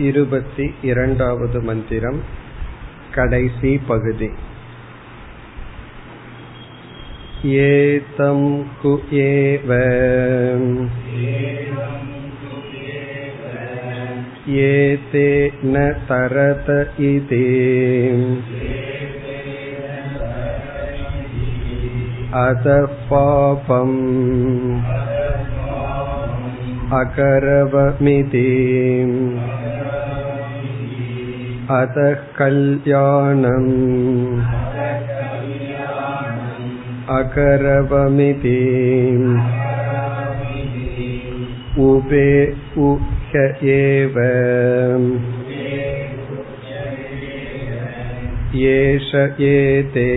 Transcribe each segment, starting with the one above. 22வது மந்திரம், கடைசி பகுதி. ஏதம் கு ஏவ ஏதே ந தரத இதே அத பாபம் அகரவமிதி அத கல்யாணம் அகரவமிதி உபே உஹ்யேவ ஏஷ ஏதே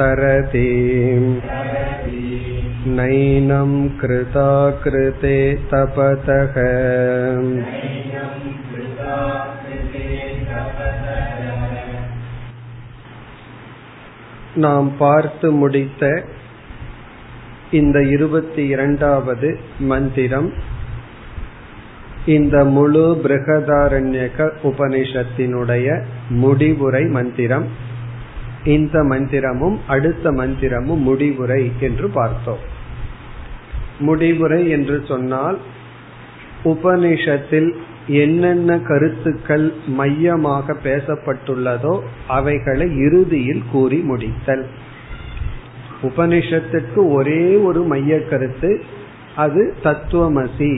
தரதி நைனம் கிருதா கிருதே தபதஹ நாம் பார்த்து முடித்த இந்த 22வது மந்திரம் இந்த முழு பிருஹதாரண்யக உபனிஷத்தினுடைய முடிவுரை மந்திரம். இந்த மந்திரமும் அடுத்த மந்திரமும் முடிவுரை என்று பார்த்தோம். முடிவுரை என்று சொன்னால் உபனிஷத்தில் என்னென்ன கருத்துக்கள் மையமாக பேசப்பட்டுள்ளதோ அவைகளை இறுதியில் கூறி முடித்தல். உபனிஷத்துக்கு ஒரே ஒரு மைய கருத்து, அது தத்துவமசி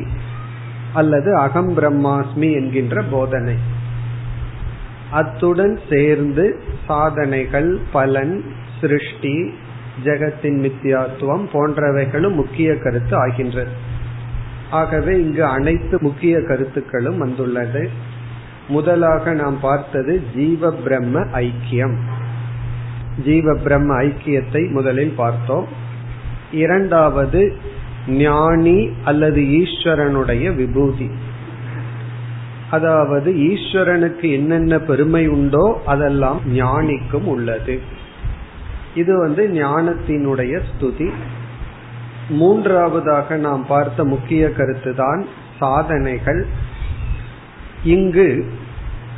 அல்லது அகம் பிரம்மாஸ்மி என்கின்ற போதனை. அத்துடன் சேர்ந்து சாதனைகள், பலன், சிருஷ்டி, ஜெகத்தின் மித்தியாத்துவம் போன்றவைகளும் முக்கிய கருத்து ஆகின்றது. ஆகவே இங்கு அனைத்து முக்கிய கருத்துக்களும் வந்துள்ளது. முதலாக நாம் பார்த்தது ஜீவ பிரம்ம ஐக்கியம். ஜீவ பிரம்ம ஐக்கியத்தை முதலில் பார்த்தோம். இரண்டாவது ஞானி அல்லது ஈஸ்வரனுடைய விபூதி, அதாவது ஈஸ்வரனுக்கு என்னென்ன பெருமை உண்டோ அதெல்லாம் ஞானிக்கும் உள்ளது. இது ஞானத்தினுடைய ஸ்துதி. மூன்றாவதாக நாம் பார்த்த முக்கிய கருத்து தான் சாதனைகள். இங்கு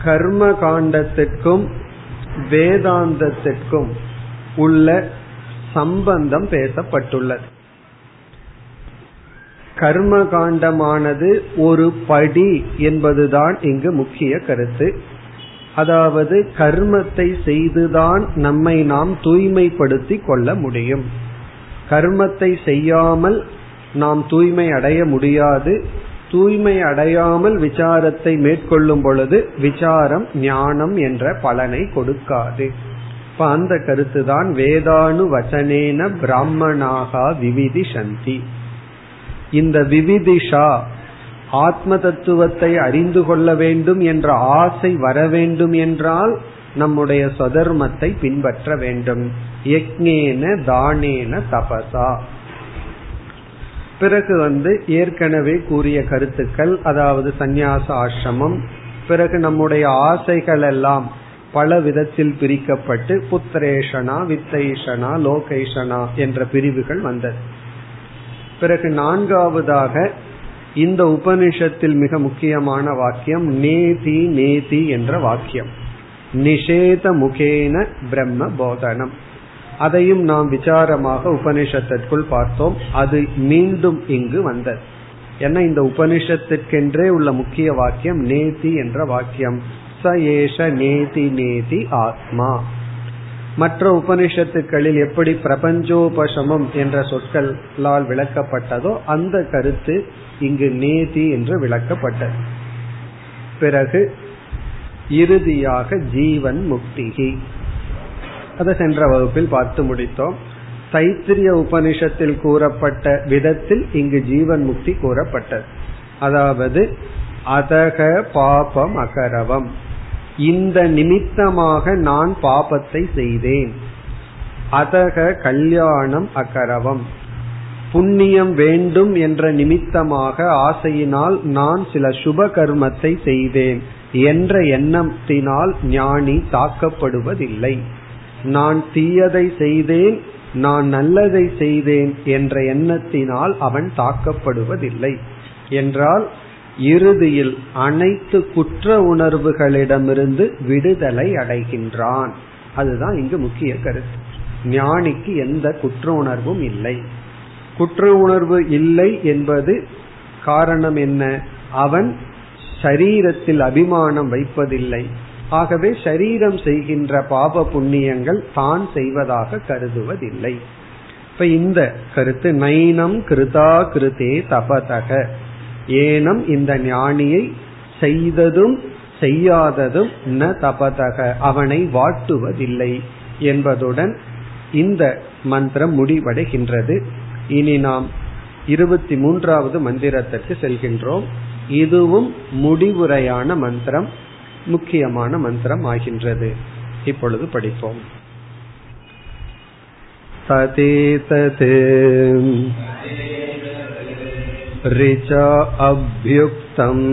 கர்ம காண்டத்திற்கும் வேதாந்தத்திற்கும் உள்ள சம்பந்தம் பேசப்பட்டுள்ளது. கர்ம காண்டமானது ஒரு படி என்பதுதான் இங்கு முக்கிய கருத்து. அதாவது கர்மத்தை செய்துதான் நம்மை நாம் தூய்மைப்படுத்தி கொள்ள முடியும். கர்மத்தை செய்யாமல் நாம் தூய்மை அடைய முடியாது. தூய்மை அடையாமல் விசாரத்தை மேற்கொள்ளும் பொழுது விசாரம் ஞானம் என்ற பலனை கொடுக்காது. இப்ப அந்த கருத்து தான் வேதானு வசனேன பிராமணாகா விவிதிஷந்தி. இந்த விவிதிஷா ஆத்ம தத்துவத்தை அறிந்து கொள்ள வேண்டும் என்ற ஆசை வர வேண்டும் என்றால் நம்முடைய சதர்மத்தை பின்பற்ற வேண்டும். யக்ஞேன தானேன தபசா. பிறகு ஏற்கனவே கூறிய கருத்துக்கள், அதாவது சந்நியாச ஆசிரமம். பிறகு நம்முடைய ஆசைகள் எல்லாம் பல விதத்தில் பிரிக்கப்பட்டு புத்திரேஷனா, வித்தைஷனா, லோகேஷனா என்ற பிரிவுகள் வந்தது. பிறகு நான்காவதாக இந்த உபனிஷத்தில் மிக முக்கியமான வாக்கியம் நேதி நேதி என்ற வாக்கியம், நிஷேத முகேன பிரம்ம போதனம். அதையும் நாம் விசாரமாக உபனிஷத்திற்குள் பார்த்தோம். அது மீண்டும் இங்கு வந்தது. ஏன்னா இந்த உபனிஷத்திற்கென்றே உள்ள முக்கிய வாக்கியம் நேதி என்ற வாக்கியம். ச ஏஷ நேதி நேதி ஆத்மா. மற்ற உபனிஷத்துக்களில் எப்படி பிரபஞ்சோபசமம் என்ற சொற்களால் விளக்கப்பட்டதோ அந்த கருத்து இங்கு நேதி என்று விளக்கப்பட்டது. பிறகு இறுதியாக ஜீவன் முக்திகி, அதை சென்ற வகுப்பில் பார்த்து முடித்தோம். தைத்திரிய உபனிஷத்தில் கூறப்பட்ட விதத்தில் இங்கு ஜீவன் முக்தி கூறப்பட்டது. அதாவது அதக பாபம் அகரவம், இந்த நிமித்தமாக நான் பாபத்தை செய்தேன். அதக கல்யாணம் அகரவம், புண்ணியம் வேண்டும் என்ற நிமித்தமாக ஆசையினால் நான் சில சுப கர்மத்தை செய்தேன் என்ற எண்ணத்தினால் ஞானி தாக்கப்படுவதில்லை. நான் தீயதை செய்தேன், நான் நல்லதை செய்தேன் என்ற எண்ணத்தினால் அவன் தாக்கப்படுவதில்லை என்றால் இறுதியில் அனைத்து குற்ற உணர்வுகளிடமிருந்து விடுதலை அடைகின்றான். அதுதான் இங்கு முக்கிய கருத்து. ஞானிக்கு எந்த குற்ற உணர்வும் இல்லை. குற்ற உணர்வு இல்லை என்பது காரணம் என்ன? அவன் சரீரத்தில் அபிமானம் வைப்பதில்லை. ஆகவே சரீரம் செய்கின்ற பாப புண்ணியங்கள் தான் செய்வதாக கருதுவதில்லை. இப்ப இந்த கருத்து நைனம் கிருதா கிருதே தபதக, ஏனம் இந்த ஞானியை செய்ததும் செய்யாததும் ந தபதக, அவனை வாட்டுவதில்லை என்பதுடன் இந்த மந்திரம் முடிவடைகின்றது. இனி நாம் 23வது மந்திரத்திற்கு செல்கின்றோம். இதுவும் முடிவுரையான மந்திரம், முக்கியமான மந்திரம் ஆகின்றது. இப்பொழுது படிப்போம். ததேததே ரிச்சா அப்யுக்தம்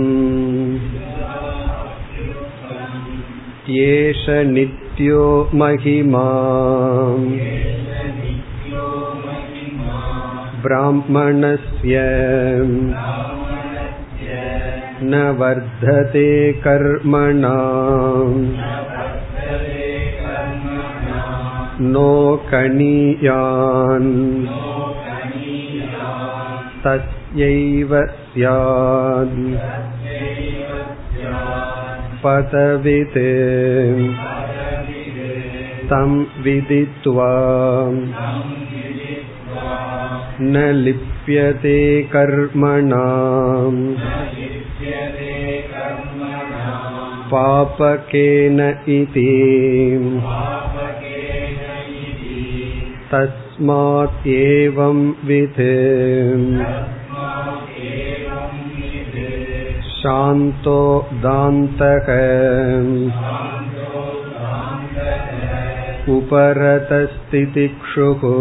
ஏஷ நித்யோ மகிமா பிராமணஸ்ய ந வர்ததே கர்மணாம் நோ கணியான் தஸ்யைவ ஸ்யாத் பதவிதே தம் விதித்வா ந லிப்யதே கர்மணாம் பாபகேன இதி தஸ்மாத் ஏவம் விதே சாந்தோ தாந்தக உபரதஸ்திதிக்ஷுகு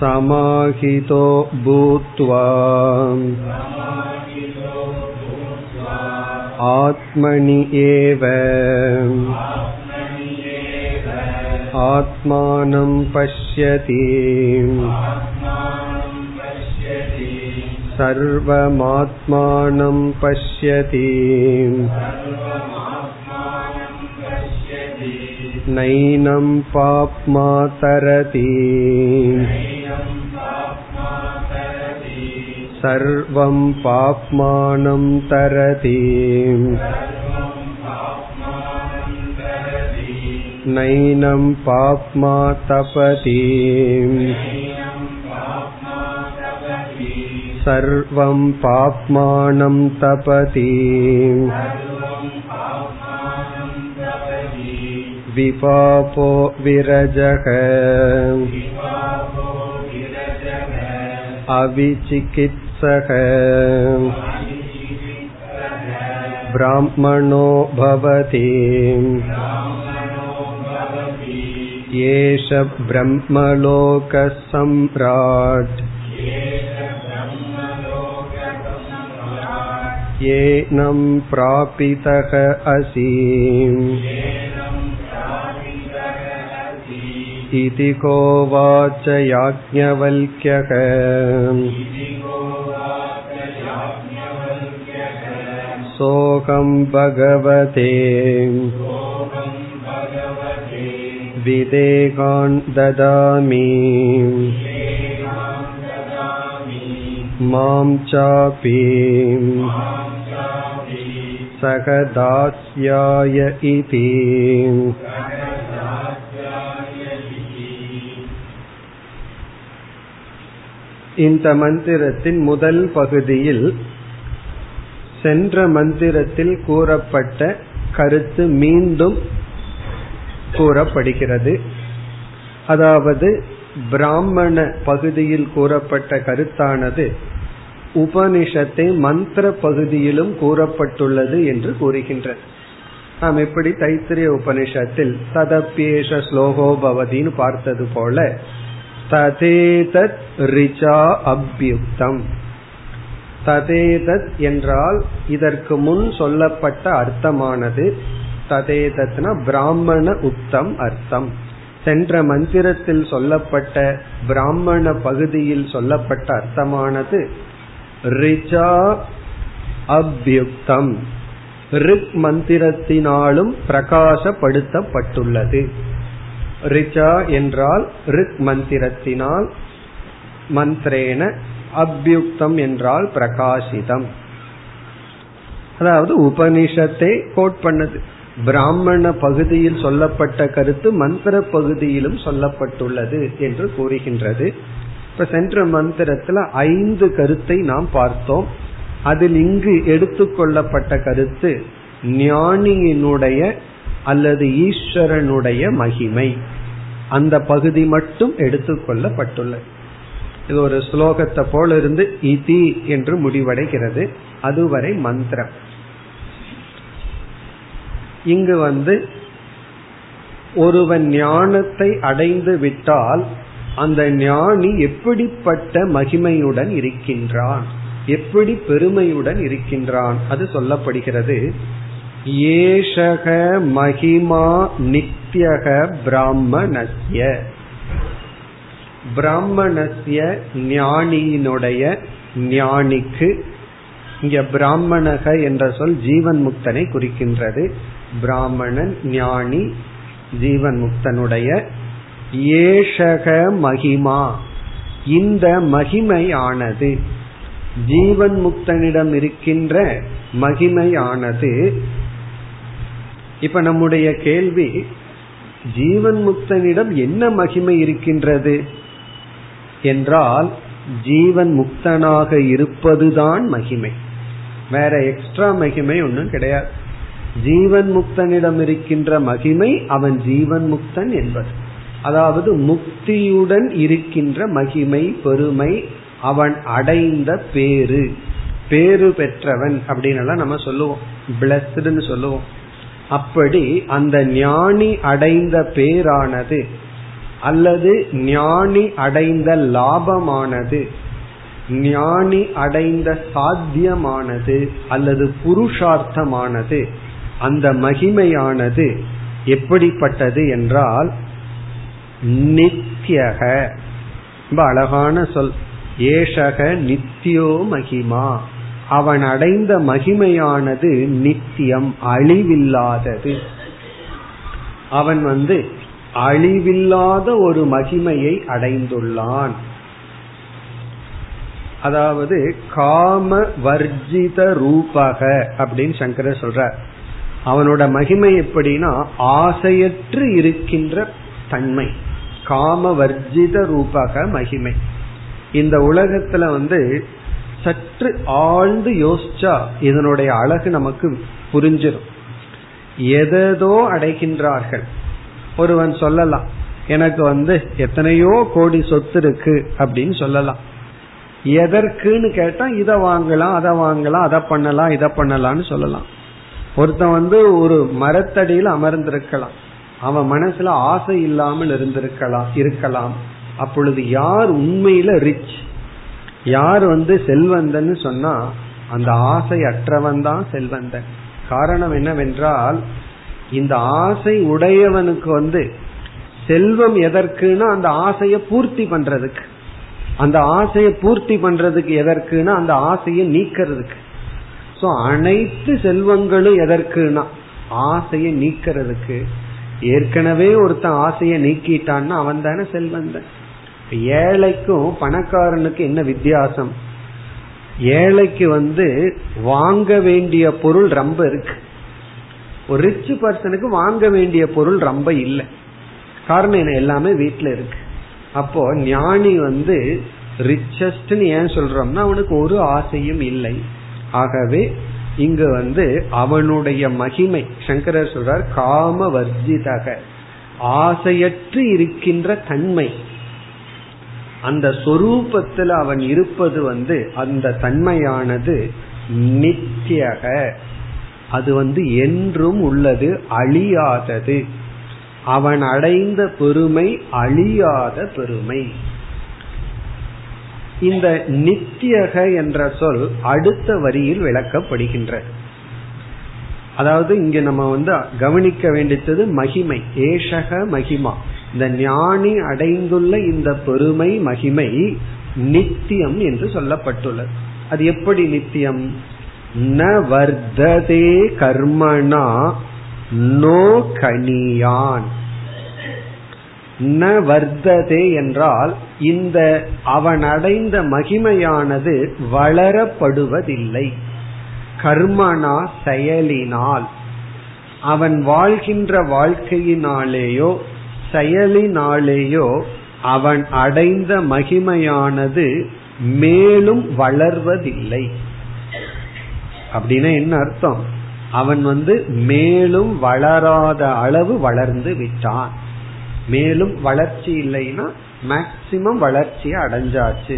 சமாஹிதோ பூத்வா ஆத்மனி ஏவ ஆத்மானம் பஷ்யதி சர்வமாத்மானம் பஷ்யதி நைனம் பாப்மா தரதி சர்வம் பாப்மானம் தரதி நைனம் பாப்மா தபதி சர்வம் பாப்மானம் தபதி விபாபோ விரஜக அவிசிகித் பிராமணோ பவதி ஏஷ பிரம்மலோக சம்ராட் ஏனம் ப்ராபிதஹ அசி இதி கோவாச யாஜ்ஞவல்க்யஹ சோகம் பகவதே விதேகான் ததாமி மாம் சாபி சகதாஸ்யாய இதி. இந்த மந்திரத்தின் முதல் பகுதியில் சென்ற மந்திரத்தில் கூறப்பட்ட கருத்து மீண்டும் கூறப்படுகிறது. அதாவது பிராமண பகுதியில் கூறப்பட்ட கருத்தானது உபனிஷத்தை மந்திர பகுதியிலும் கூறப்பட்டுள்ளது என்று கூறுகின்றது. நாம் எப்படி தைத்திரிய உபனிஷத்தில் ததப்யேஷ ஸ்லோகோ பவதின்னு பார்த்தது போல ததேதத் ரிச்சா அப்யுக்தம். ததேதத் என்றால் இதற்கு முன் சொல்லப்பட்ட அர்த்தமானது. ததேதத்னா பிராமண உத்தம் அர்த்தம். சென்ற மந்திரத்தில் சொல்லப்பட்ட பிராமண பகுதியில் சொல்லப்பட்ட அர்த்தமானது ரிஜா அப்யுக்தம், ரிக் மந்திரத்தினாலும் பிரகாசப்படுத்தப்பட்டுள்ளது. ரிஜா என்றால் ரிக் மந்திரத்தினால், மந்திரேன அப்யுக்தம் என்றால் பிரகாசிதம். அதாவது உபனிஷத்தை கோட் பண்ணது. பிராமண பகுதியில் சொல்லப்பட்ட கருத்து மந்திர பகுதியிலும் சொல்லப்பட்டுள்ளது என்று கூறுகின்றது. இப்ப சென்ற மந்திரத்துல 5 கருத்தை நாம் பார்த்தோம். அதில் இங்கு எடுத்துக்கொள்ளப்பட்ட கருத்து ஞானியினுடைய அல்லது ஈஸ்வரனுடைய மகிமை, அந்த பகுதி மட்டும் எடுத்துக்கொள்ளப்பட்டுள்ளது. இது ஒரு ஸ்லோகத்தை போல இருந்து இதி என்று முடிவடைகிறது. அதுவரை மந்திரம். இங்கு ஒருவன் ஞானத்தை அடைந்து விட்டால் அந்த ஞானி எப்படிப்பட்ட மகிமையுடன் இருக்கின்றான், எப்படி பெருமையுடன் இருக்கின்றான் அது சொல்லப்படுகிறது. ஏஷக மகிமா நித்யக பிராமணஸ்ய, பிராமணஸ்ய ஞானியினுடைய, ஞானிக்கு. இங்க பிராமணக என்ற சொல் ஜீவன் முக்தனை குறிக்கின்றது. பிராமணன் ஞானி ஜீவன் முக்தனுடைய. ஏஷக மகிமா, இந்த மகிமையானது ஜீவன் முக்தனிடம் இருக்கின்ற மகிமையானது. இப்ப நம்முடைய கேள்வி, ஜீவன் முக்தனிடம் என்ன மகிமை இருக்கின்றது என்றால் ஜீவன் முக்தனாக இருப்பதுதான் மகிமை, வேற எக்ஸ்ட்ரா மகிமை ஒன்றும் கிடையாது. ஜீவன் முக்தனிடம் இருக்கின்ற மகிமை அவன் ஜீவன் முக்தன் என்பது, அதாவது முக்தியுடன் இருக்கின்ற மகிமை பெருமை, அவன் அடைந்த பேரு, பேரு பெற்றவன் அப்படின்னு நம்ம சொல்லுவோம், பிளஸ்டுன்னு சொல்லுவோம். அப்படி அந்த ஞானி அடைந்த பேரானது அல்லது ஞானி அடைந்த லாபமானது, ஞானி அடைந்த சாத்தியமானது அல்லது புருஷார்த்தமானது, அந்த மகிமையானது எப்படிப்பட்டது என்றால் நித்யக. ரொம்ப அழகான சொல். ஏஷக நித்யோ மகிமா, அவன் அடைந்த மகிமையானது நித்தியம், அழிவில்லாதது. அவன் அழிவில்லாத ஒரு மகிமையை அடைந்துள்ளான். அதாவது காம வர்ஜித ரூபக அப்படின்னு சங்கரர் சொல்றார். அவனோட மகிமை எப்படின்னா ஆசையற்று இருக்கின்ற தன்மை, காம வர்ஜித ரூபக மகிமை. இந்த உலகத்துல சற்று ஆழ்ந்து யோசிச்சா இதனுடைய அழகு நமக்கு புரிஞ்சிடும். எதோ அடைகின்றார்கள். ஒருவன் சொல்லலாம் எனக்கு எத்தனையோ கோடி சொத்து இருக்கு அப்படின்னு சொல்லலாம். எதற்குன்னு கேட்டா இதை வாங்கலாம் அதை வாங்கலாம் அதை பண்ணலாம் இதை பண்ணலாம்னு சொல்லலாம். ஒருத்தன் ஒரு மரத்தடியில் அமர்ந்திருக்கலாம், அவன் மனசுல ஆசை இல்லாமல் இருக்கலாம். அப்பொழுது யார் உண்மையில ரிச், யார் செல்வந்தன்னு சொன்னா அந்த ஆசை அற்றவன் தான் செல்வந்தன். காரணம் என்னவென்றால் இந்த ஆசை உடையவனுக்கு செல்வம் எதற்குன்னா அந்த ஆசையை பூர்த்தி பண்றதுக்கு, அந்த ஆசையை பூர்த்தி பண்றதுக்கு எதற்குன்னா அந்த ஆசையை நீக்கிறதுக்கு. சோ அனைத்து செல்வங்களும் எதற்குன்னா ஆசையை நீக்கிறதுக்கு. ஏற்கனவே ஒருத்தன் ஆசையை நீக்கிட்டான்னா அவன் தானே செல்வந்தன். ஏழைக்கும் பணக்காரனுக்கு என்ன வித்தியாசம்? ஏழைக்கு வாங்க வேண்டிய பொருள் ரொம்ப இருக்கு, ஒரு ரிச் பர்சனுக்கு வாங்க வேண்டிய பொருள் ரொம்ப இல்லை. காரணம் என்ன? எல்லாமே வீட்டில் இருக்கு. அப்போ ஞானி ரிச்சஸ்ட்னு ஏன் சொல்றோம்னா அவனுக்கு ஒரு ஆசையும் இல்லை. ஆகவே இங்கு அவனுடைய மகிமை சங்கரர் சொல்றார் காம வர்ஜிதக, ஆசையற்று இருக்கின்ற தன்மை. அந்த சொரூபத்தில் அவன் இருப்பது அந்த தன்மையானது நித்தியக, அது என்றும் உள்ளது, அழியாதது. அவன் அடைந்த பெருமை அழியாத பெருமை. இந்த நித்தியக என்ற சொல் அடுத்த வரியில் விளக்கப்படுகின்றது. அதாவது இங்க நம்ம கவனிக்க வேண்டியது மகிமை. ஏஷக மகிமா, இந்த ஞானி அடைந்துள்ள இந்த பெருமை மகிமை நித்தியம் என்று சொல்லப்பட்டுள்ளது. அது எப்படி நித்தியம்? ந வர்ததே கர்மணா நோ கணியான். ந வர்ததே என்றால் இந்த அவன் அடைந்த மகிமையானது வளரப்படுவதில்லை. கர்மனா செயலினால், அவன் வாழ்கின்ற வாழ்க்கையினாலேயோ செயலினாலேயோ அவன் அடைந்த மகிமையானது மேலும் வளர்வதில்லை. அப்படின்னா என்ன அர்த்தம்? அவன் மேலும் வளராத அளவு வளர்ந்து விட்டான். மேலும் வளர்ச்சி இல்லைன்னா மேக்சிமம் வளர்ச்சியை அடைஞ்சாச்சு.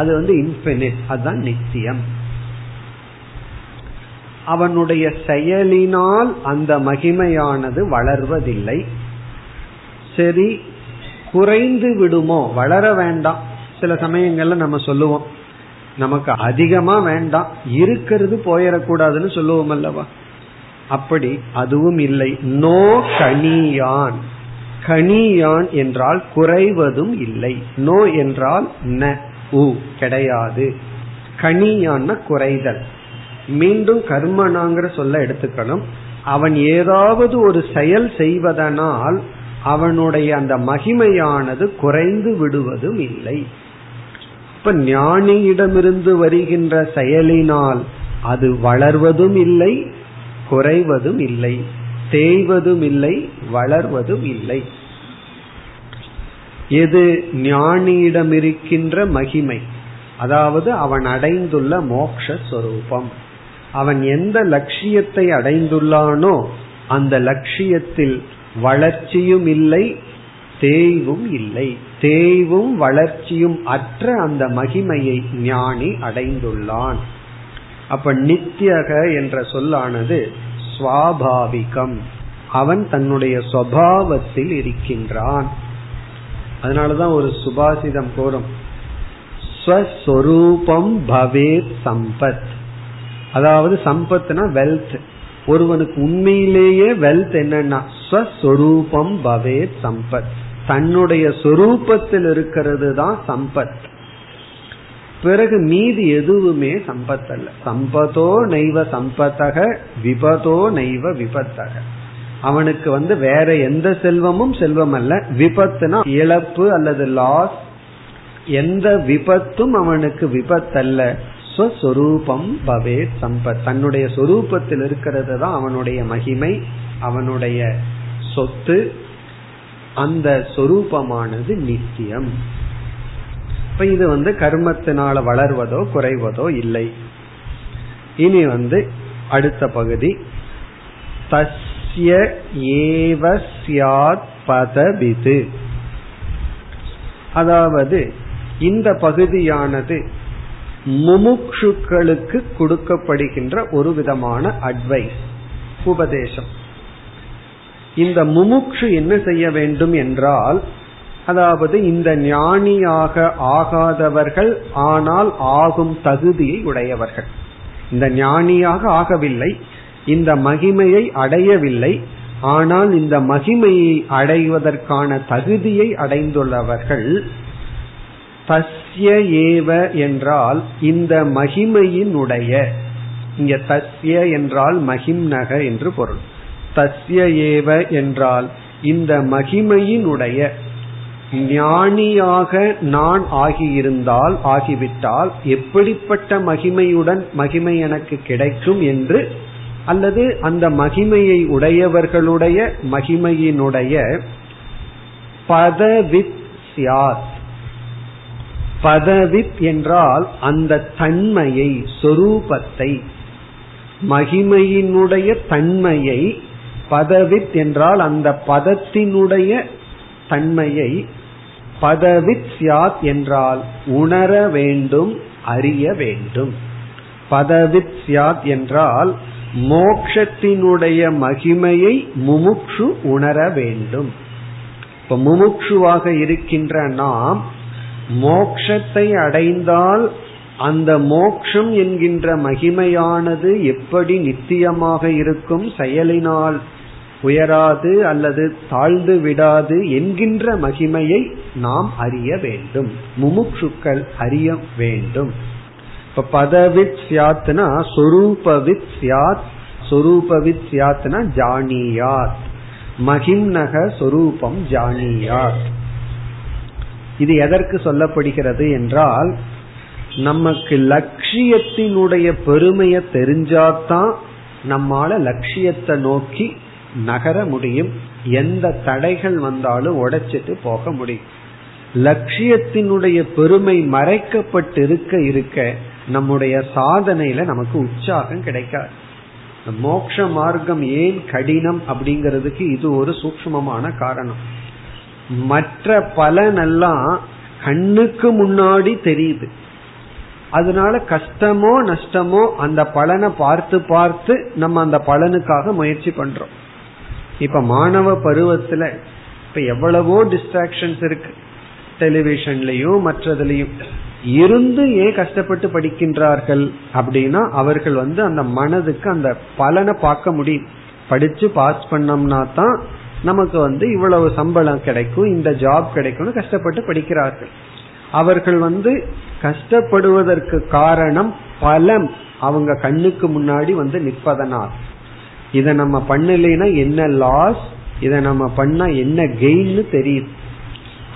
அது இன்ஃபினிட், அதுதான் நித்தியம். அவனுடைய செயலினால் அந்த மகிமையானது வளர்வதில்லை. சரி, குறைந்து விடுமோ? வளர வேண்டாம். சில சமயங்கள்ல நம்ம சொல்லுவோம், நமக்கு அதிகமா வேண்டாம், இருக்கிறது போயிடக்கூடாதுன்னு சொல்லுவோம் அல்லவா? அப்படி அதுவும் இல்லை. நோ கணியான். கணியான் என்றால் குறைவதும் இல்லை. நோ என்றால் ந, உ, கிடையாது. கணியான்னா குறைதல். மீண்டும் கர்மனாங்கிற சொல்ல எடுத்துக்கணும். அவன் ஏதாவது ஒரு செயல் செய்வதனால் அவனுடைய அந்த மகிமையானது குறைந்து விடுவதும் இல்லை. இப்ப ஞானியிடமிருந்து வருகின்ற செயலினால் அது வளர்வதும் இல்லை, குறைவதும் இல்லை, தேய்வதும் இல்லை, வளர்வதும் இல்லை. எது? ஞானியிடம் இருக்கின்ற மகிமை, அதாவது அவன் அடைந்துள்ள மோக்ஷஸ்வரூபம். அவன் எந்த லட்சியத்தை அடைந்துள்ளானோ அந்த லட்சியத்தில் வளர்ச்சியும் இல்லை, தேய்வும் இல்லை. தேய்வும் வளர்ச்சியும் அற்ற அந்த மகிமையை ஞானி அடைந்துள்ளான். அப்ப நித்தியக என்ற சொல்லானது ஸ்வாபாவிகம், அவன் தன்னுடைய சுபாவத்தில் இருக்கின்றான். அதனாலதான் ஒரு சுபாசிதம் கூறும், ஸ்வஸ்வரூபம் பவேத் சம்பத். அதாவது சம்பத்னா வெல்த். ஒருவனுக்கு உண்மையிலேயே வெல்த் என்னன்னா ஸ்வஸ்வரூபம் பவேத் சம்பத், தன்னுடைய சொரூபத்தில் இருக்கிறது தான் சம்பத். பிறகு மீதி எதுவுமே சம்பத் அல்ல. சம்பதோ நைவ சம்பத்தக விபதோ நைவ விபத்தக. அவனுக்கு வேற எந்த செல்வமும் செல்வம் அல்ல. விபத்துனா இழப்பு அல்லது லாஸ். எந்த விபத்தும் அவனுக்கு விபத்தல்ல. ஸ்வஸ்வரூபம் பவேத் சம்பத், தன்னுடைய சொரூபத்தில் இருக்கிறது தான் அவனுடைய மகிமை, அவனுடைய சொத்து. அந்த சொரூபமானது நித்தியம். இப்ப இது கர்மத்தினால வளர்வதோ குறைவதோ இல்லை. இனி அடுத்த பகுதி, தஸ்ய ஏவ ஸ்யாத் பதவிது. அதாவது இந்த பகுதியானது முமுக்ஷுக்களுக்கு கொடுக்கப்படுகின்ற ஒரு விதமான அட்வைஸ், உபதேசம். இந்த முமுக்ஷு என்ன செய்ய வேண்டும் என்றால், அதாவது இந்த ஞானியாக ஆகாதவர்கள் ஆனால் ஆகும் தகுதியை உடையவர்கள். இந்த ஞானியாக ஆகவில்லை, இந்த மகிமையை அடையவில்லை, ஆனால் இந்த மகிமையை அடைவதற்கான தகுதியை அடைந்துள்ளவர்கள். தஸ்ய ஏவ என்றால் இந்த மகிமையினுடைய, இங்க தஸ்ய என்றால் மகிம்நக என்று பொருள். தஸ்ய ஏவ என்றால் இந்த மகிமையினுடைய, ஞானியாக நான் ஆகிவிட்டால் எப்படிப்பட்ட மகிமையுடன் மகிமை எனக்கு கிடைக்கும் என்று, அல்லது அந்த மகிமையை உடையவர்களுடைய மகிமையினுடைய பதவித் ஸ்யாத். பதவித் என்றால் அந்த தன்மையை, சொரூபத்தை, மகிமையினுடைய தன்மையை. பதவித் என்றால் அந்த பதத்தினுடைய தன்மையை. பதவித் ஸ்யாத் என்றால் உணர வேண்டும், அறிய வேண்டும். பதவித் ஸ்யாத் என்றால் மோக்ஷத்தினுடைய மகிமையை முமுக்ஷு உணர வேண்டும். இப்ப முமுக்ஷுவாக இருக்கின்ற நாம் மோக்ஷத்தை அடைந்தால் அந்த மோக்ஷம் என்கின்ற மகிமையானது எப்படி நித்தியமாக இருக்கும், செயலினால் உயராது அல்லது தாழ்ந்து விடாது என்கின்ற மகிமையை நாம் அறிய வேண்டும், முமுட்சுக்கள் அறிய வேண்டும். இப்ப பதவித் சியாத்னா சொரூபவித் சியாத், சொரூபவித் சியாத்னா ஜானியாத், மகிம்நக சொரூபம் ஜானியாத். இது எதற்கு சொல்லப்படுகிறது என்றால், நமக்கு லட்சியத்தினுடைய பெருமையை தெரிஞ்சாதான் நம்மால லட்சியத்தை நோக்கி நகர முடியும். எந்த தடைகள் வந்தாலும் உடைச்சிட்டு போக முடியும். லட்சியத்தினுடைய பெருமை மறைக்கப்பட்டு இருக்க இருக்க நம்முடைய சாதனையில நமக்கு உற்சாகம் கிடைக்காது. மோட்ச மார்க்கம் ஏன் கடினம் அப்படிங்கிறதுக்கு இது ஒரு சூக்ஷ்மமான காரணம். மற்ற பலனெல்லாம் கண்ணுக்கு முன்னாடி தெரியுது, அதனால கஷ்டமோ நஷ்டமோ அந்த பலனை பார்த்து பார்த்து நம்ம அந்த பலனுக்காக முயற்சி பண்றோம். இப்ப மாணவ பருவத்துல இப்ப எவ்வளவோ டிஸ்ட்ராக்ஷன்ஸ் இருக்கு, டெலிவிஷன்லயும் மற்றதுலயும் இருந்து ஏன் கஷ்டப்பட்டு படிக்கின்றார்கள் அப்படின்னா, அவர்கள் அந்த மனதுக்கு அந்த பலனை பார்க்க முடியும். படிச்சு பாஸ் பண்ணோம்னா தான் நமக்கு இவ்வளவு சம்பளம் கிடைக்கும், இந்த ஜாப் கிடைக்கும்னு கஷ்டப்பட்டு படிக்கிறார்கள். அவர்கள் கஷ்டப்படுவதற்கு காரணம் பலம் அவங்க கண்ணுக்கு முன்னாடி நிற்பதனால். இத நம்ம பண்ணலைன்னா என்ன லாஸ், இத நம்ம பண்ணா என்ன கெயின்னு தெரியுது.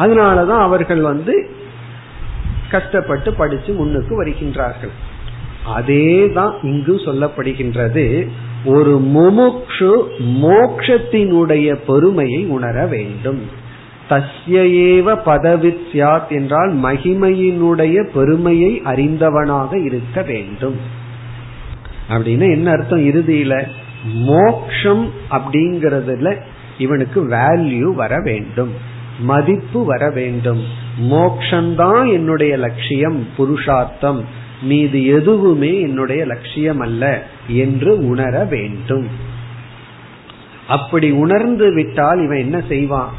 அதனாலதான் அவர்கள் கஷ்டப்பட்டு படிச்சு முன்னுக்கு வருகின்றார்கள். அதேதான் இங்கு சொல்லப்படுகின்றது. ஒரு முமுக்ஷு மோக்ஷத்தினுடைய பெருமையை உணர வேண்டும். தஸ்யேவ பதவித் ஸ்யாத் என்றால் மகிமையினுடைய பெருமையை அறிந்தவனாக இருக்க வேண்டும். அப்படின்னு என்ன அர்த்தம்? இறுதியில மோக்ஷம் அப்படிங்கறதுல இவனுக்கு வேல்யூ வர வேண்டும், மதிப்பு வர வேண்டும். மோக்ஷம்தான் என்னுடைய லட்சியம், புருஷார்த்தம், மீது எதுவுமே என்னுடைய லட்சியம் அல்ல என்று உணர வேண்டும். அப்படி உணர்ந்து விட்டால் இவன் என்ன செய்வான்?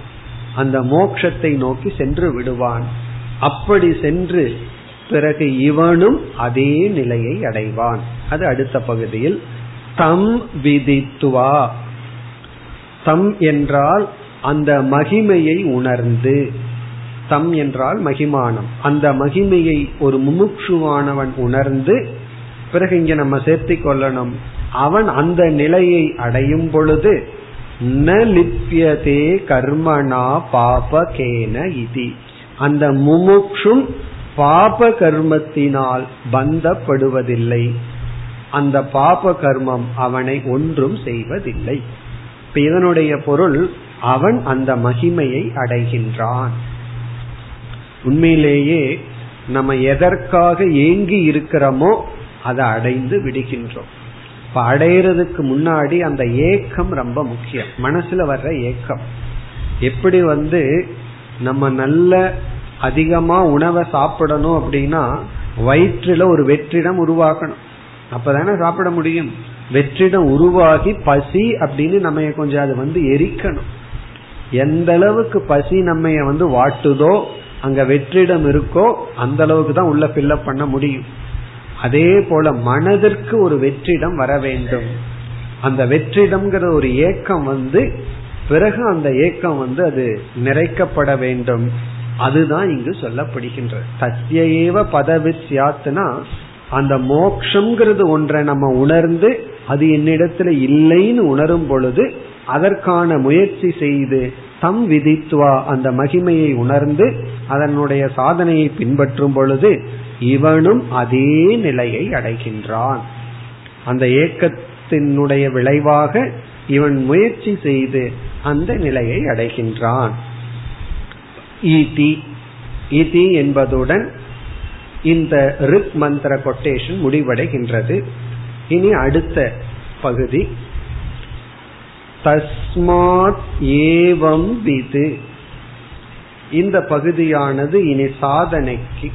அந்த மோட்சத்தை நோக்கி சென்று விடுவான். அப்படி சென்று பிறகு இவனும் அதே நிலையை அடைவான். அது அடுத்த பகுதியில். தம் விதித்துவா, தம் என்றால் அந்த மகிமையை உணர்ந்து, தம் என்றால் மகிமானம், அந்த மகிமையை ஒரு முமுட்சுவானவன் உணர்ந்து, பிறகு இங்க நம்ம சேர்த்தி கொள்ளணும், அவன் அந்த நிலையை அடையும் பொழுது ந லிப்யதே கர்மணா பாபகேன இதி, அந்த முமுட்சும் பாப கர்மத்தினால் பந்தப்படுவதில்லை, அந்த பாப கர்மம் அவனை ஒன்றும் செய்வதில்லை. இதனுடைய பொருள் அவன் அந்த மகிமையை அடைகின்றான். உண்மையிலேயே நம்ம எதற்காக ஏங்கி இருக்கிறோமோ அதை அடைந்து விடுகின்றோம். இப்ப அடையிறதுக்கு முன்னாடி அந்த ஏக்கம் ரொம்ப முக்கியம். மனசுல வர்ற ஏக்கம் எப்படி? நம்ம நல்ல அதிகமா உணவை சாப்பிடணும் அப்படின்னா வயிற்றுல ஒரு வெற்றிடம் உருவாக்கணும், அப்பதானே சாப்பிட முடியும். வெற்றிடம் உருவாகி பசி அப்படின்னு நம்ம கொஞ்சம் அது எரிக்கணும். எந்த அளவுக்கு பசி நம்ம வாட்டுதோ அங்க வெற்றிடம் இருக்கோ அந்த அளவுக்கு தான் உள்ள ஃபில்லப் பண்ண முடியும். அதே போல மனதிற்கு ஒரு வெற்றிடம் வர வேண்டும். அந்த வெற்றிடம்ங்கிற ஒரு ஏக்கம் பிறகு அந்த ஏக்கம் அது நிறைக்கப்பட வேண்டும். அதுதான் இங்கு சொல்லப்படுகின்றது. தத்யேவ பதவித் ஸ்யாத்னா அந்த மோக்ஷங்கிறது ஒன்றை நம்ம உணர்ந்து அது என்னிடத்துல இல்லைன்னு உணரும் பொழுது அதற்கான முயற்சி செய்து தம் விதித்துவா அந்த மகிமையை உணர்ந்து அதனுடைய சாதனையை பின்பற்றும் பொழுது இவனும் அதே நிலையை அடைகின்றான். அந்த ஏக்கத்தினுடைய விளைவாக இவன் முயற்சி செய்து அந்த நிலையை அடைகின்றான். இதி என்பதுடன் இந்த ரிக் மந்திர கொட்டேஷன் முடிவடைகின்றது. இனி அடுத்த பகுதி. தஸ்மாத் ஏவம் விது, இந்த பகுதியானது இனி சாதனைக்கு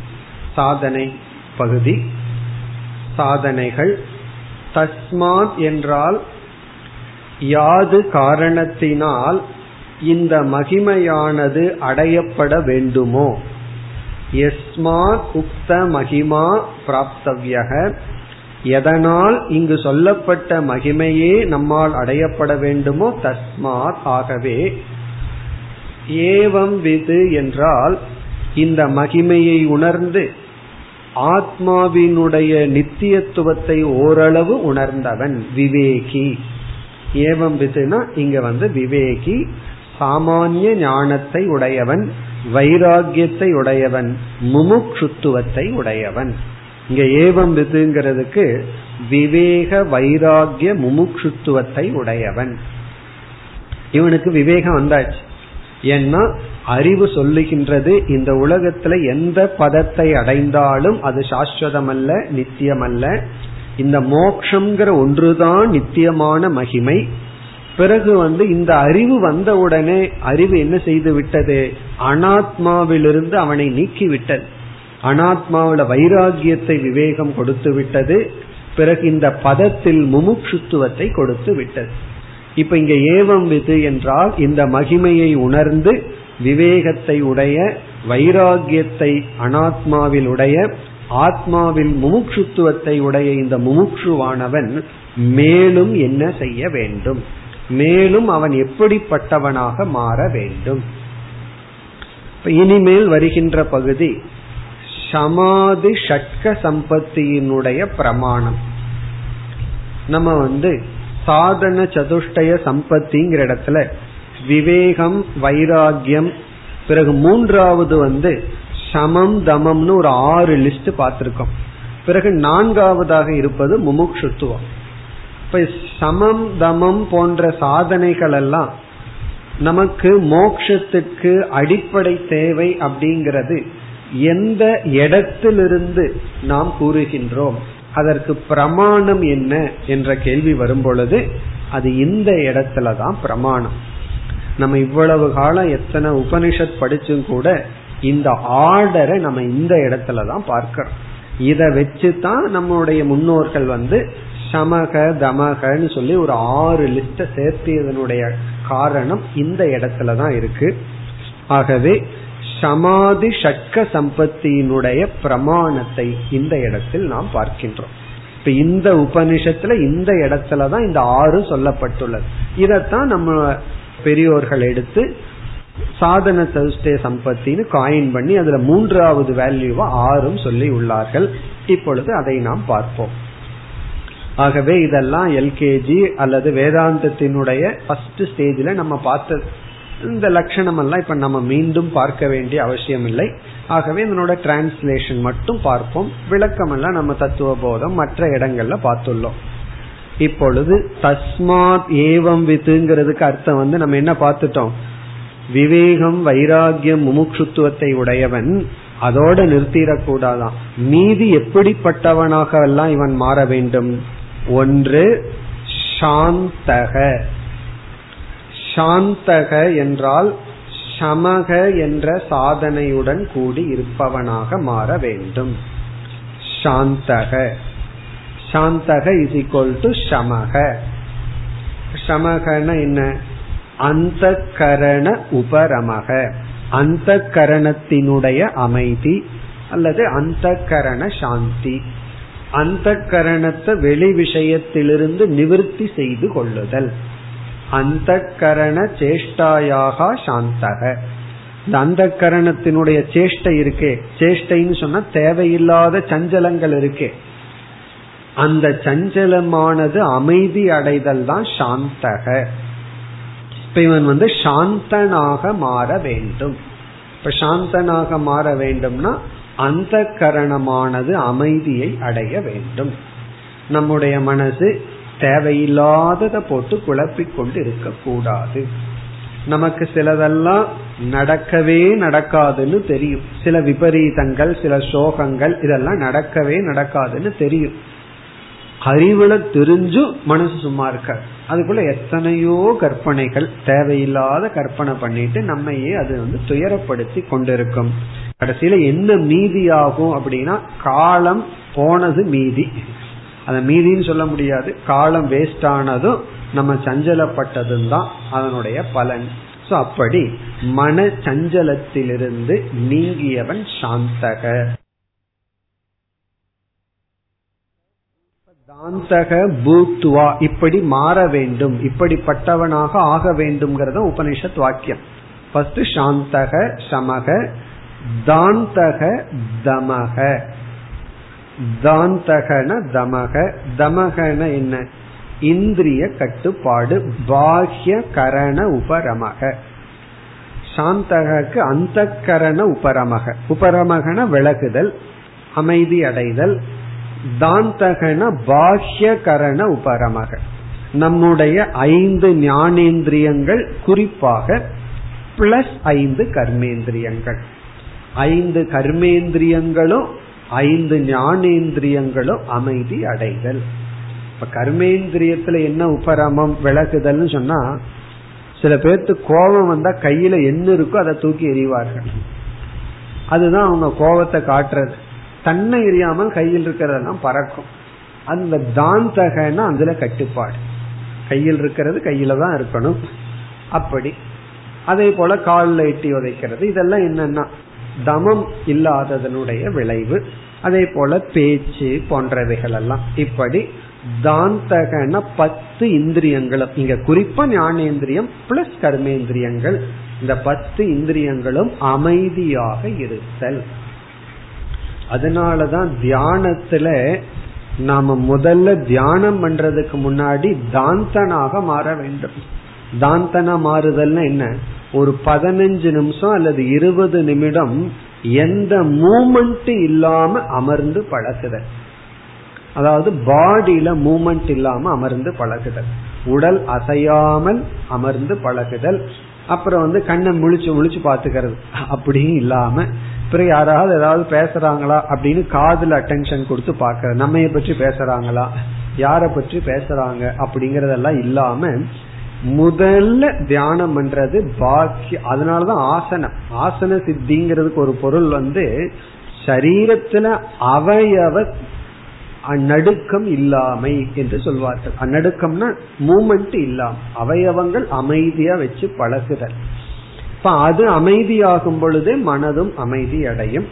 சாதனை பகுதி, சாதனைகள். தஸ்மாத் என்றால் யாது காரணத்தினால் இந்த மகிமையானது அடையப்பட வேண்டுமோ, எஸ்மாத் உக்த மகிமா பிராப்தவ்யக, எதனால் இங்கு சொல்லப்பட்ட மகிமையே நம்மால் அடையப்பட வேண்டுமோ தஸ்மாத் ஆகவே, ஏவம் விது என்றால் இந்த மகிமையை உணர்ந்து ஆத்மாவினுடைய நித்தியத்துவத்தை ஓரளவு உணர்ந்தவன் விவேகி. ஏவம் விதுனா இங்க விவேகி சாமானிய ஞானத்தை உடையவன், வைராகியத்தை உடையவன், முமுக்ஷுத்துவத்தை உடையவன். இங்க ஏவம் விதுங்கிறதுக்கு விவேக வைராகிய முமுக்ஷுத்துவத்தை உடையவன். இவனுக்கு விவேகம் வந்தாச்சு. ஏன்னா அறிவு சொல்லுகின்றது, இந்த உலகத்துல எந்த பதத்தை அடைந்தாலும் அது சாஸ்வதம் அல்ல, நித்தியம் அல்ல. இந்த மோட்சம்ங்கிற ஒன்றுதான் நித்தியமான மகிமை. பிறகு இந்த அறிவு வந்த உடனே அறிவு என்ன செய்து விட்டது? அனாத்மாவிலிருந்து அவனை நீக்கி விட்டது. அனாத்மாவில வைராகியத்தை விவேகம் கொடுத்து விட்டது. பிறகு இந்த பதத்தில் முமுட்சுத்துவத்தை கொடுத்து விட்டது. இப்ப இங்க ஏவம் விது என்றால் இந்த மகிமையை உணர்ந்து விவேகத்தை உடைய, வைராகியத்தை அனாத்மாவில் உடைய, ஆத்மாவில் முமுட்சுத்துவத்தை உடைய இந்த முமுட்சுவானவன் மேலும் என்ன செய்ய வேண்டும், மேலும் அவன் எப்படிப்பட்டவனாக மாற வேண்டும். இனிமேல் வருகின்ற பகுதி சமாதி ஷட்க சம்பத்தியினுடைய பிரமாணம். நம்ம சாதன சதுஷ்டய சம்பத்திங்கிற இடத்துல விவேகம், வைராகியம், பிறகு மூன்றாவது சமம் தமம்னு ஒரு 6 லிஸ்ட் பார்த்திருக்கோம். பிறகு 4வதாக இருப்பது முமுக்ஷுத்துவம். இப்ப சமம் தமம் போன்ற சாதனைகள் எல்லாம் நமக்கு மோட்சத்துக்கு அடிப்படை தேவை. அப்படிங்கிறது எந்த இடத்திலிருந்து நாம் கூறுகின்றோம், அதற்கு பிரமாணம் என்ன என்ற கேள்வி வரும் பொழுது அது இந்த இடத்துலதான் பிரமாணம். நம்ம இவ்வளவு காலம் எத்தனை உபனிஷத் படிச்சும் கூட இந்த ஆர்டரை நம்ம இந்த இடத்துலதான் பார்க்கிறோம். இதை வச்சுதான் நம்மளுடைய முன்னோர்கள் சமக தமகன்னு சொல்லி ஒரு 6 லிஸ்ட சேர்த்தியதனுடைய காரணம் இந்த இடத்துலதான் இருக்கு. ஆகவே சமாதி ஷட்க சம்பத்தியினுடைய பிரமாணத்தை இந்த இடத்தில் நாம் பார்க்கின்றோம். இப்ப இந்த உபனிஷத்துல இந்த இடத்துலதான் இந்த 6 சொல்லப்பட்டுள்ளது. இதத்தான் நம்ம பெரியோர்கள் எடுத்து சாதன சதுஷ்டே சம்பத்தின்னு காயின் பண்ணி அதுல 3வது வேல்யூவா 6 சொல்லி உள்ளார்கள். இப்பொழுது அதை நாம் பார்ப்போம். ஆகவே இதெல்லாம் எல்கேஜி அல்லது வேதாந்தத்தினுடைய ஃபர்ஸ்ட் ஸ்டேஜ்ல நம்ம பார்த்தது. இந்த லட்சணம் எல்லாம் இப்ப நம்ம மீண்டும் பார்க்க வேண்டிய அவசியம் இல்லை. ஆகவே இதனோட டிரான்ஸ்லேஷன் மட்டும் பார்ப்போம். விளக்கம் எல்லாம் நம்ம தத்துவ போதம் மற்ற இடங்கள்ல பார்த்துள்ளோம். இப்பொழுது தஸ்மாத் ஏவம் விதுங்கிறதுக்கு அர்த்தம் நம்ம என்ன பார்த்துட்டோம்? விவேகம், வைராகியம், முமுட்சுத்துவத்தை உடையவன். அதோட நிறுத்திடக்கூடாதான். நீதி எப்படிப்பட்டவனாக எல்லாம் இவன் மாற வேண்டும்? 1 சாந்தக. சாந்தக என்றால் சமக என்ற சாதனையுடன் கூடி இருப்பவனாக மாற வேண்டும். சாந்தக சாந்தக இஸ் ஈக்வல் டு சமக. சமகன என்ன? அந்தக்கரண உபரமக. அந்தக்கரணத்தினுடைய அமைதி அல்லது அந்தக்கரண சாந்தி. அந்தக்கரணத்தை வெளி விஷயத்திலிருந்து நிவர்த்தி செய்து கொள்ளுதல். அந்தக்கரண சேஷ்டாயாக சாந்தக. இந்த அந்தக்கரணத்தினுடைய சேஷ்டை இருக்கே, சேஷ்டைன்னு சொன்னா தேவையில்லாத சஞ்சலங்கள் இருக்கே, அந்த சஞ்சலமானது அமைதி அடைதல் தான் சாந்தக. இவன் சாந்தனாக மாற வேண்டும். இப்ப சாந்தனாக மாற வேண்டும்னா அந்தக்கரணமானது அமைதியை அடைய வேண்டும். நம்முடைய மனசு தேவையில்லாததை போட்டு குழப்பிக்கொண்டு இருக்க கூடாது. நமக்கு சிலதெல்லாம் நடக்கவே நடக்காதுன்னு தெரியும். சில விபரீதங்கள், சில சோகங்கள், இதெல்லாம் நடக்கவே நடக்காதுன்னு தெரியும். அறிவுல தெரிஞ்சும் மனசு சும்மா இருக்காது. அதுக்குள்ள எத்தனையோ கற்பனைகள், தேவையில்லாத கற்பனை பண்ணிட்டு நம்மையே அது துயரப்படுத்தி கொண்டிருக்கும். கடைசியில என்ன மீதி ஆகும் அப்படின்னா காலம் போனது மீதி. அத மீதின்னு சொல்ல முடியாது. காலம் வேஸ்ட் ஆனதும் நம்ம சஞ்சலப்பட்டதும் தான் அதனுடைய பலன். சோ அப்படி மன சஞ்சலத்திலிருந்து நீங்கியவன் சாந்தக. சாந்தக பூத்வா, இப்படி மாற வேண்டும், இப்படிப்பட்டவனாக ஆக வேண்டும்ங்கிறத உபனிஷத் வாக்கியம். ஃபர்ஸ்ட் சாந்தக சமக, தாந்தக தமக. தாந்தகன தமக, தமகன என்ன, இந்திரிய கட்டுப்பாடு, பாஹ்ய கரண உபரமக. சாந்தகக்கு அந்த கரண உபரமக, உபரமகன விலகுதல், அமைதி அடைதல். தாந்தகன பாஹ்ய கரண உபரமக, நம்முடைய 5 ஞானேந்திரியங்கள், குறிப்பாக பிளஸ் 5 கர்மேந்திரியங்கள். 5 கர்மேந்திரியங்களும் 5 ஞானேந்திரியங்களும் அமைதி அடைதல். இப்ப கர்மேந்திரியத்துல என்ன உபரமம், விலகுதல்னு சொன்னா, சில பேருக்கு கோபம் வந்தா கையில என்ன இருக்கோ அதை தூக்கி எறிவார்கள், அதுதான் அவங்க கோபத்தை காட்டுறது. தன்னை எரியாமல் கையில் இருக்கிறதெல்லாம் பறக்கும். அந்த தாந்தகன்னா அதுல கட்டுப்பாடு, கையில் இருக்கிறது கையில தான் இருக்கணும். அப்படி அதே போல காலில் எட்டி உதைக்கிறது, இதெல்லாம் என்னன்னா தமம் இல்லாததனுடைய விளைவு. அதே போல பேச்சு போன்றவைகள் எல்லாம். இப்படி தாந்தகன 10 இந்திரியங்களும், இங்க குறிப்பா ஞானேந்திரியம் பிளஸ் கர்மேந்திரியங்கள், இந்த 10 இந்திரியங்களும் அமைதியாக இருத்தல். அதனாலதான் தியானத்துல நாம முதல்ல தியானம் பண்றதுக்கு முன்னாடி தாந்தனாக மாற வேண்டும். தாந்தனா மாறுதல்னா என்ன, ஒரு 15 நிமிஷம் அல்லது 20 நிமிடம் எந்த மூமெண்ட் இல்லாம அமர்ந்து பழகுதல். அதாவது பாடியில மூமெண்ட் இல்லாம அமர்ந்து பழகுதல், உடல் அசையாமல் அமர்ந்து பழகுதல். அப்புறம் கண்ணை முழிச்சு முழிச்சு பாத்துக்கிறது அப்படியும் இல்லாம, அப்புறம் யாராவது ஏதாவது பேசுறாங்களா அப்படின்னு காதுல அட்டென்ஷன் கொடுத்து பாக்கிறது, நம்மைய பற்றி பேசுறாங்களா யாரை பற்றி பேசுறாங்க அப்படிங்கறதெல்லாம் இல்லாம முதல்ல தியானம் பண்றது பாக்கிய. அதனாலதான் ஆசனம், ஆசன சித்திங்கிறதுக்கு ஒரு பொருள், சரீரத்துல அவயவ நடுக்கம் இல்லாமை என்று சொல்வார்கள். அந்நடுக்கம்னா மூமெண்ட் இல்லாம அவயவங்கள் அமைதியா வச்சு பழகுதல். இப்ப அது அமைதியாகும் பொழுதே மனதும் அமைதி அடையும்.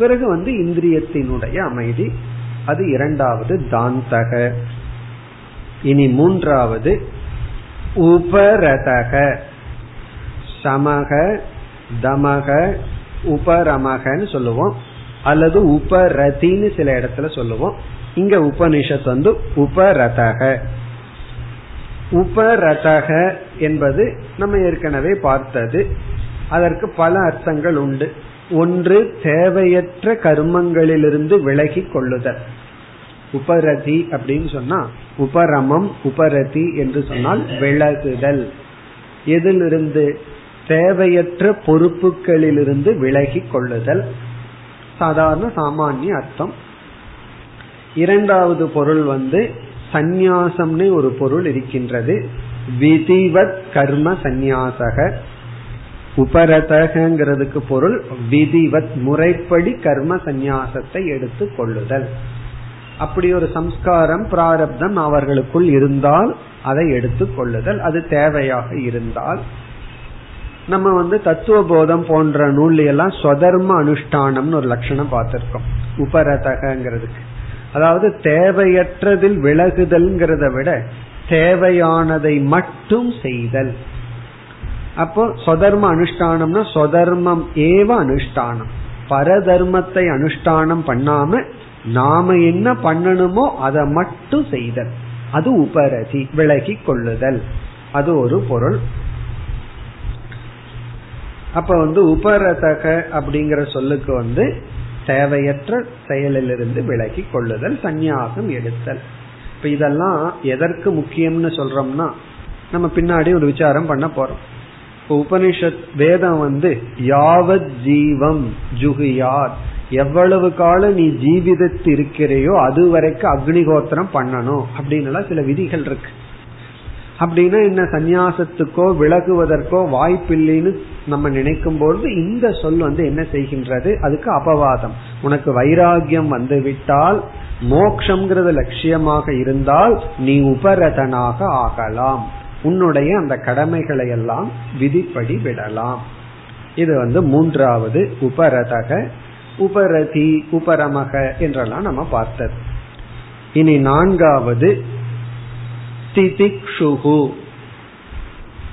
பிறகு இந்திரியத்தினுடைய அமைதி, அது இரண்டாவது தாந்தக. இனி மூன்றாவது உபரதக. சமக தமக உபரமகன்னு சொல்லுவோம், அல்லது உபரதின்னு சில இடத்துல சொல்லுவோம். இங்க உபனிஷத் உபரதக. உபரதக என்பது நம்ம ஏற்கனவே பார்த்தது. அதற்கு பல அர்த்தங்கள் உண்டு. ஒன்று, தேவையற்ற கர்மங்களிலிருந்து விலகி கொள்ளுதல். உபரதி அப்படின்னு சொன்னா உபரமம், உபரதி என்று சொன்னால் விலகுதல். எதிலிருந்து, தேவையற்ற பொறுப்புகளிலிருந்து விலகி கொள்ளுதல், சாதாரண சாமானிய அர்த்தம். இரண்டாவது பொருள் சந்நியாசம்னு ஒரு பொருள் இருக்கின்றது. விதிவத் கர்ம சந்நியாசக. உபரதகங்கிறதுக்கு பொருள் விதிவத், முறைப்படி கர்ம சந்நியாசத்தை எடுத்து கொள்ளுதல். அப்படி ஒரு சம்ஸ்காரம் பிராரப்தம் அவர்களுக்குள் இருந்தால் அதை எடுத்து கொள்ளுதல், அது தேவையாக இருந்தால். நம்ம தத்துவ போதம் போன்ற நூல் எல்லாம் ஸ்வதர்ம அனுஷ்டானம்னு ஒரு லட்சணம் பார்த்திருக்கோம். உபரதகங்கிறதுக்கு அதாவது தேவையற்றதில் விலகுதல்ங்கிறத விட தேவையானதை மட்டும் செய்தல். அப்போ ஸ்வதர்ம அனுஷ்டானம்னா ஸ்வதர்மம் ஏவ அனுஷ்டானம், பரதர்மத்தை அனுஷ்டானம் பண்ணாம நாம என்ன பண்ணணுமோ அதை மட்டும் செய்தல், அது உபரதி, விலகி கொள்ளுதல். அது ஒரு பொருள். அப்ப உபரதக அப்படிங்கிற சொல்லுக்கு தேவையற்ற செயலிலிருந்து விலகி கொள்ளுதல், சந்நியாசம் எடுத்தல். இப்ப இதெல்லாம் எதற்கு முக்கியம்னு சொல்றோம்னா, நம்ம பின்னாடி ஒரு விசாரம் பண்ண போறோம். இப்போ உபனிஷத் வேதம் யாவத் ஜீவம் ஜுகியாத், எவ்வளவு காலம் நீ ஜீவிதத்து இருக்கிறையோ அது வரைக்கும் அக்னிகோத்திரம் பண்ணணும் அப்படின்னு சில விதிகள் இருக்கு. அப்படின்னா என்ன, சந்நியாசத்துக்கோ விலகுவதற்கோ வாய்ப்பில்லைன்னு நம்ம நினைக்கும் போது இந்த சொல் என்ன செய்கின்றது, அதுக்கு அபவாதம். உனக்கு வைராகியம் வந்துவிட்டால், மோட்சம்ங்கிறது லட்சியமாக இருந்தால் நீ உபரதனாக ஆகலாம், உன்னுடைய அந்த கடமைகளை எல்லாம் விதிப்படி விடலாம். இது மூன்றாவது உபரதக. உபரதி உபரமக என்றெல்லாம் நம்ம பார்த்தது. இனி நான்காவது திதிக்ஷுகு.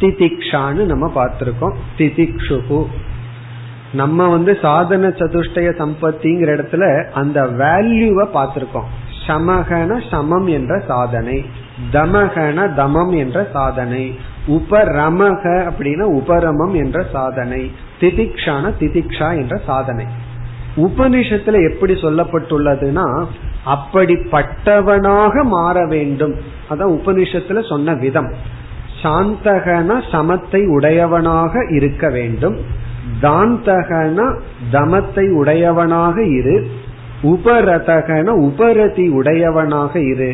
திதிக்ஷான்னு நம்ம பார்த்திருக்கோம். திதிக்ஷுகு நம்ம சாதன சதுஷ்டய சம்பத்திங்கிற இடத்துல அந்த வேல்யூவை பார்த்திருக்கோம். சமகன சமம் என்ற சாதனை, தமகன தமம் என்ற சாதனை, உபரமக அப்படின்னா உபரமம் என்ற சாதனை, திதிக்ஷான திதிக்ஷா என்ற சாதனை. உபனிஷத்துல எப்படி சொல்லப்பட்டுள்ளதுன்னா அப்படிப்பட்டவனாக மாற வேண்டும். அதான் உபனிஷத்துல சொன்ன விதம். சாந்தகன சமத்தை உடையவனாக இருக்க வேண்டும், தாந்தகன தமத்தை உடையவனாக இரு, உபரதகன உபரதி உடையவனாக இரு,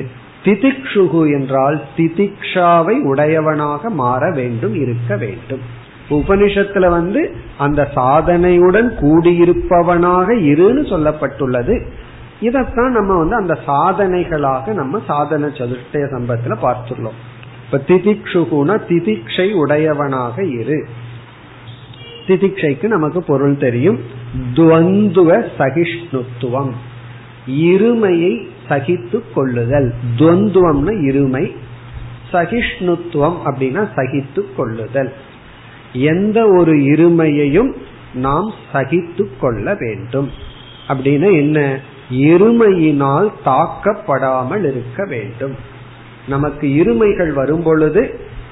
திதிக்ஷுகு என்றால் திதிக்ஷாவை உடையவனாக மாற வேண்டும், இருக்க வேண்டும். உபனிஷத்துல அந்த சாதனையுடன் கூடியிருப்பவனாக இருன்னு சொல்லப்பட்டுள்ளது. இதத்தான் நம்ம அந்த சாதனைகளாக நம்ம சாதன சதுஷ்டய சம்பத்துல பார்த்துள்ளோம். இப்ப திதிக்ஷுகுனா திதிக்ஷை உடையவனாக இரு. திதிக்ஷைக்கு நமக்கு பொருள் தெரியும். துவந்துவ சகிஷ்ணுத்துவம், இருமையை சகித்து கொள்ளுதல். துவந்துவம்னா இருமை, சகிஷ்ணுத்துவம் அப்படின்னா சகித்து கொள்ளுதல். எந்த ஒரு இருமையையும் நாம் சகித்து கொள்ள வேண்டும். அப்படின்னா என்ன? இருமையினால் தாக்கப்படாமல் இருக்க வேண்டும். நமக்கு இருமைகள் வரும் பொழுது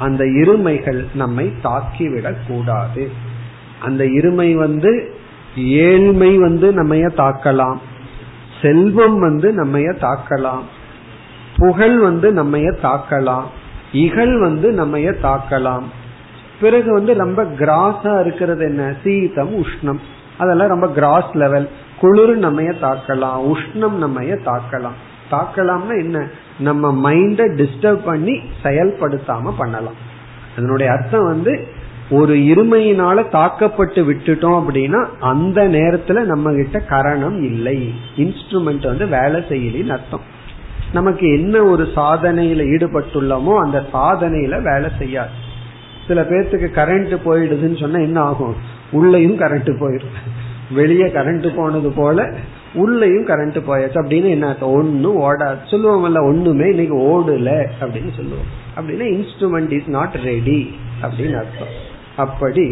அந்த இருமைகள் நம்மை தாக்கிவிடக் கூடாது. அந்த இருமை ஏழ்மை நம்மைய தாக்கலாம், செல்வம் நம்மைய தாக்கலாம், புகழ் நம்மைய தாக்கலாம், இகழ் நம்மைய தாக்கலாம். பிறகு ரொம்ப கிராஸா இருக்கிறது என்ன? சீதம் உஷ்ணம், அதெல்லாம் ரொம்ப கிராஸ் லெவல். குளிர் நம்மைய தாக்கலாம், உஷ்ணம் நம்மைய தாக்கலாம். தாக்கலாம்னா என்ன? நம்ம மைண்ட டிஸ்டர்ப் பண்ணி செயல்படுத்தாம பண்ணலாம். அதனுடைய அர்த்தம் ஒரு இருமையினால தாக்கப்பட்டு விட்டுட்டோம் அப்படின்னா அந்த நேரத்துல நம்ம கிட்ட கரணம் இல்லை, இன்ஸ்ட்ருமெண்ட் வேலை செய்யலின்னு அர்த்தம். நமக்கு என்ன ஒரு சாதனையில ஈடுபட்டுள்ளமோ அந்த சாதனையில வேலை செய்யாது. சில பேர்த்துக்கு கரண்ட் போயிடுதுன்னு சொன்னா என்ன ஆகும்? உள்ளயும் கரண்ட் போயிடும். வெளியே கரண்ட் போனது போல உள்ளயும் கரண்ட் போயாச்சு. அப்படின்னு என்ன? ஒன்னும் ஓடாது. சொல்லுவோம்ல, ஒண்ணுமே இன்னைக்கு ஓடல அப்படின்னு சொல்லுவோம். அப்படின்னா இன்ஸ்ட்ருமெண்ட் இஸ் நாட் ரெடி அப்படின்னு அர்த்தம். அப்படி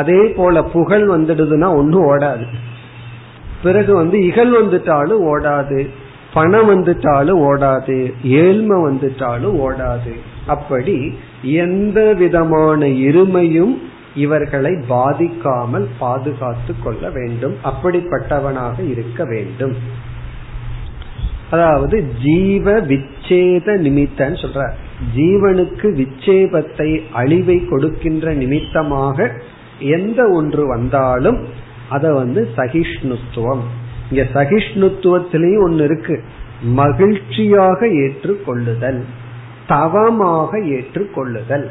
அதே போல புகழ் வந்துடுதுன்னா ஒன்னும் ஓடாது. பிறகு இகழ் வந்துட்டாலும் ஓடாது, பணம் வந்துட்டாலும் ஓடாது, ஏழ்மை வந்துட்டாலும் ஓடாது. அப்படி எந்த விதமான இருமையும் இவர்களை பாதிக்காமல் பாதுகாத்து கொள்ள வேண்டும். அப்படிப்பட்டவனாக இருக்க வேண்டும். அதாவது ஜீவ விச்சேத நிமித்தம் சொல்ற, ஜீவனுக்கு விச்சேபத்தை அழிவை கொடுக்கின்ற நிமித்தமாக எந்த ஒன்று வந்தாலும் அத சகிஷ்ணுத்துவம். இங்க சகிஷ்ணுத்துவத்திலேயும் ஒன்னு இருக்கு, மகிழ்ச்சியாக ஏற்றுக்கொள்ளுதல், தவமாக ஏற்றுக்கொள்ளுதல்.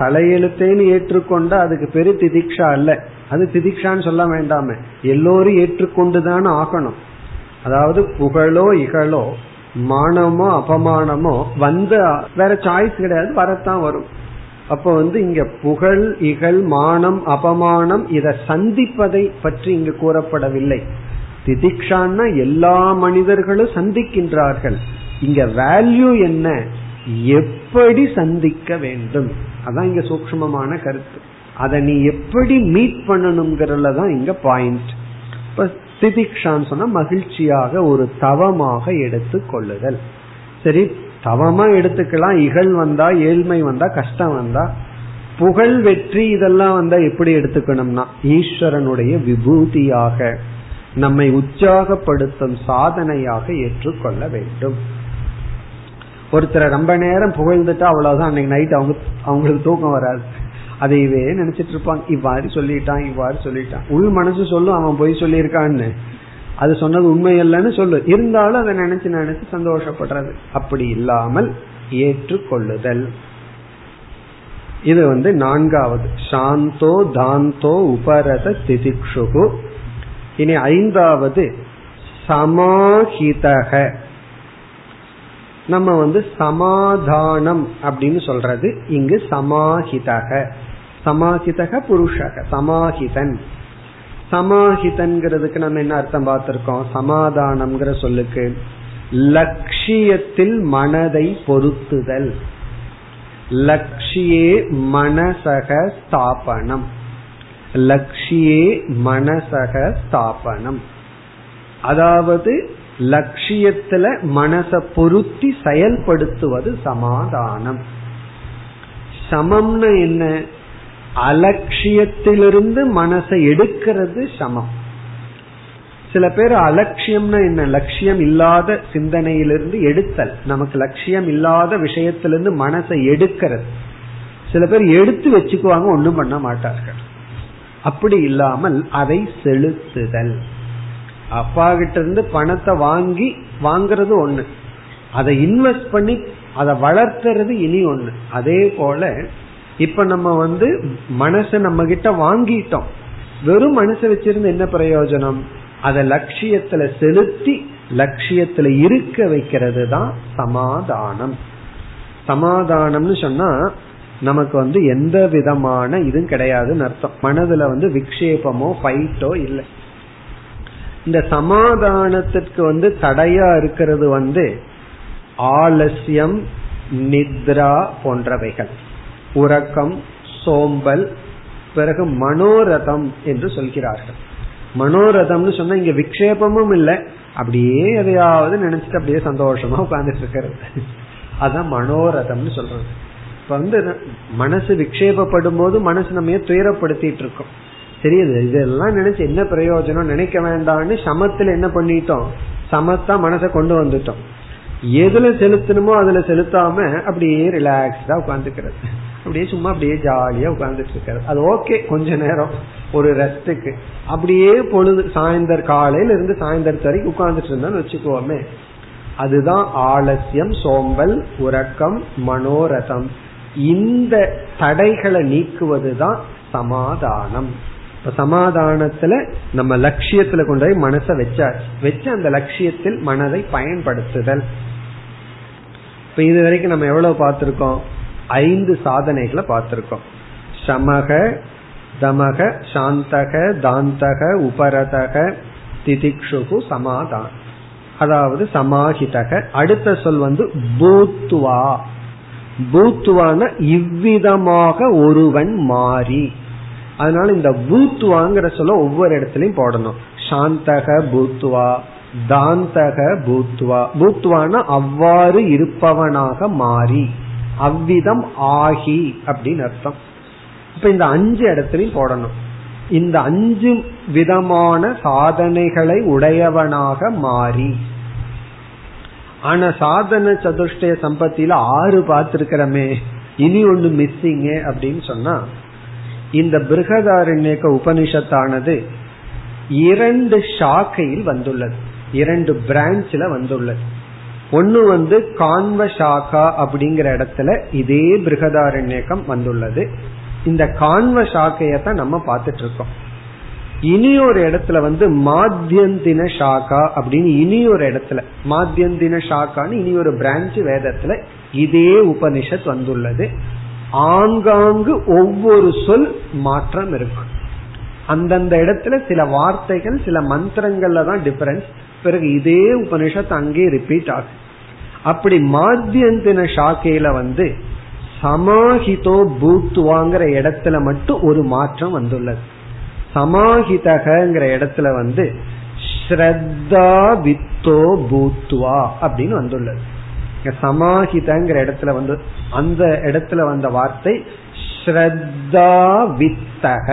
தலையெழுத்தேன்னு ஏற்றுக்கொண்டா அதுக்கு பெரு திதிக்ஷா அல்ல. அது திதிக்ஷான்னு சொல்ல வேண்டாம, எல்லோரும் ஏற்றுக்கொண்டுதான் ஆகணும். அதாவது புகழோ இகழோ மானமோ அபமானமோ வந்த வேற சாய்ஸ் கிடையாது, வரத்தான் வரும். அப்ப இங்க புகழ் இகழ் மானம் அபமானம் இத சந்திப்பதை பற்றி இங்கு கூறப்படவில்லை. திதிக்ஷான்னா எல்லா மனிதர்களும் சந்திக்கின்றார்கள். இங்க வேல்யூ என்ன? எப்படி சந்திக்க வேண்டும்? அதான் இங்க சூக்ஷ்மமான கருத்து. அதை நீ எப்படி மீட் பண்ணணும்ங்கிறதுல தான் இங்க பாயிண்ட். திதிக்ஷான்னு சொன்னா மகிழ்ச்சியாக ஒரு தவமாக எடுத்து கொள்ளுதல். சரி, தவமா எடுத்துக்கலாம். இகழ் வந்தா, ஏழ்மை வந்தா, கஷ்டம் வந்தா, புகழ் வெற்றி இதெல்லாம் வந்தா எப்படி எடுத்துக்கணும்னா ஈஸ்வரனுடைய விபூதியாக நம்மை உற்சாகப்படுத்தும் சாதனையாக ஏற்றுக்கொள்ள வேண்டும். ஒருத்தரை ரொம்ப நேரம் புகழ்ந்துட்டா அவ்வளவுதான், அன்னைக்கு நைட் அவங்களுக்கு தூக்கம் வராது. அதையவே நினைச்சிட்டு இருப்பாங்க, இவ்வாறு சொல்லிட்டான் இவ்வாறு சொல்லிட்டான். உள் மனசு சொல்லும் அவன் போய் சொல்லியிருக்கான்னு. அது சொன்னது உண்மை இல்லைன்னு சொல்லு, இருந்தாலும் அதை நினைச்சு நினைச்சு சந்தோஷப்படுறது. அப்படி இல்லாமல் ஏற்றுக்கொள்ளுதல். இது நான்காவது சாந்தோ தாந்தோ உபரத திதிக்ஷுகு. இனி ஐந்தாவது சமாஹிதக. நம்ம சமாதானம் அப்படின்னு சொல்றது. இங்கு சமாஹிதக, சமாஹிதக புருஷக, சமாஹிதன். சமாஹிதன்கிறதுக்கு நம்ம என்ன அர்த்தம் பார்த்திருக்கோம்? சமாதானம்ங்கிற சொல்லுக்கு லட்சியத்தில் மனதை பொருத்துதல். லட்சியே மனசக ஸ்தாபனம். லட்சியே மனசக ஸ்தாபனம், அதாவது லட்சியத்துல மனச பொருத்தி செயல்படுத்துவது சமாதானம். சமம்னு என்ன? அலட்சியத்திலிருந்து மனசை எடுக்கிறது சமம். சில பேர் அலட்சியம்னா என்ன? லட்சியம் இல்லாத சிந்தனையிலிருந்து எடுத்தல். நமக்கு லட்சியம் இல்லாத விஷயத்திலிருந்து மனசை எடுக்கிறது. சில பேர் எடுத்து வச்சுக்குவாங்க, ஒண்ணும் பண்ண மாட்டார்கள். அப்படி இல்லாமல் அதை செலுத்துதல். அப்பா கிட்ட இருந்து பணத்தை வாங்குறது ஒண்ணு, அதை இன்வெஸ்ட் பண்ணி அதை வளர்த்துறது இனி ஒண்ணு. அதே போல இப்ப நம்ம மனசை நம்ம கிட்ட வாங்கிட்டோம், வெறும் மனசை வச்சிருந்து என்ன பிரயோஜனம்? அதை லட்சியத்துல செலுத்தி லட்சியத்துல இருக்க வைக்கிறது தான் சமாதானம். சமாதானம்னு சொன்னா நமக்கு எந்த விதமான இதுவும் கிடையாதுன்னு அர்த்தம். மனதுல விக்ஷேபமோ ஃபைட்டோ இல்லை. இந்த சமாதானத்திற்கு தடையா இருக்கிறது ஆலஸ்யம், நித்ரா போன்றவைகள், உறக்கம், சோம்பல், பிறகு மனோரதம் என்று சொல்கிறார்கள். மனோரதம்னு சொன்னா இங்க விக்ஷேபமும் இல்லை, அப்படியே எதையாவது நினைச்சிட்டு அப்படியே சந்தோஷமா உட்கார்ந்துட்டு இருக்கிறது, அதான் மனோரதம்னு சொல்றது. இப்ப மனசு விக்ஷேபப்படும் போது மனசு நம்ம துயரப்படுத்திட்டு இருக்கோம். சரி, இதெல்லாம் நினைச்சு என்ன பிரயோஜனம், நினைக்க வேண்டாம்னு சமத்துல என்ன பண்ணிட்டோம், சமத்தா மனசை கொண்டு வந்துட்டோம். எதுல செலுத்தணுமோ அதுல செலுத்தாம அப்படியே ரிலாக்ஸ்டா உட்கார்ந்துக்கிறது, அப்படியே சும்மா அப்படியே ஜாலியா உட்கார்ந்துட்டு இருக்கிறது. அது ஓகே, கொஞ்ச நேரம் ஒரு ரெஸ்டுக்கு அப்படியே பொழுது சாயந்தர காலையில இருந்து சாயந்தரத்து வரைக்கும் உட்கார்ந்துட்டு இருந்தான்னு வச்சுக்கோமே, அதுதான் ஆலசியம், சோம்பல், உறக்கம், மனோரதம். இந்த தடைகளை நீக்குவதுதான் சமாதானம். இப்ப சமாதானத்துல நம்ம லட்சியத்துல கொண்டு போய் மனசை வச்சு அந்த லட்சியத்தில் மனதை பயன்படுத்துதல். இப்ப இது வரைக்கும் நம்ம எவ்வளவு பார்த்திருக்கோம்? 5 சாதனைகளை பார்த்திருக்கோம். சமக, தமக, சாந்தக, தாந்தக, உபரதக, திதிக்ஷுகு, சமாதான், அதாவது சமாஹிதக. அடுத்த சொல் பூத்துவா. பூத்துவான இவ்விதமாக ஒருவன் மாறி. அதனால இந்த பூத்துவாங்கிற சொல்ல ஒவ்வொரு இடத்துலயும் போடணும். சாந்தக பூத்துவா, தாந்தக பூத்துவா. பூத்துவான அவ்வாறு இருப்பவனாக மாறி, அவ்விதம் ஆகி அப்படின்னு அர்த்தம். இப்ப இந்த 5 இடத்துலயும் போடணும். இந்த 5 விதமான சாதனைகளை உடையவனாக மாறி. ஆனா சாதன சதுஷ்டய சம்பத்தியில 6 பார்த்திருக்கிறமே, இனி ஒண்ணு மிஸ்ஸிங் அப்படின்னு சொன்னா, இந்த பிருகதாரண்யக உபனிஷத்தானது 2 சாக்கையில் வந்துள்ளது, 2 பிரான்ச்ல வந்துள்ளது. ஒன்னு கான்வ சாக்கா அப்படிங்கிற இடத்துல இதே பிருகதாரண்யகம் வந்துள்ளது. இந்த கான்வ சாக்கையத்தான் நம்ம பார்த்துட்டு இருக்கோம். இனி ஒரு இடத்துல மாத்யந்தின சாக்கா அப்படின்னு இனி ஒரு இடத்துல மாத்யந்தின சாக்கான்னு இனி ஒரு பிரான்ச் வேதத்துல இதே உபனிஷத் வந்துள்ளது. ஆங்காங்கு ஒவ்வொரு சொல் மாற்றம் இருக்கும். அந்தந்த இடத்துல சில வார்த்தைகள், சில மந்திரங்கள்ல தான் டிஃபரன்ஸ். பிறகு இதே உபனிஷத் அங்கே ரிப்பீட் ஆகும். அப்படி மாத்யந்தின சாக்கையில சமாஹிதோ பூத்துவாங்கிற இடத்துல மட்டும் ஒரு மாற்றம் வந்துள்ளது. சமாஹிதகங்கிற இடத்துல ஸ்ரத்தா வித்தோ பூத்வா அப்படின்னு வந்துள்ளது. சமாஹிதங்கிற இடத்துல அந்த இடத்துல வந்த வார்த்தை ஸ்ரத்தா வித்தக.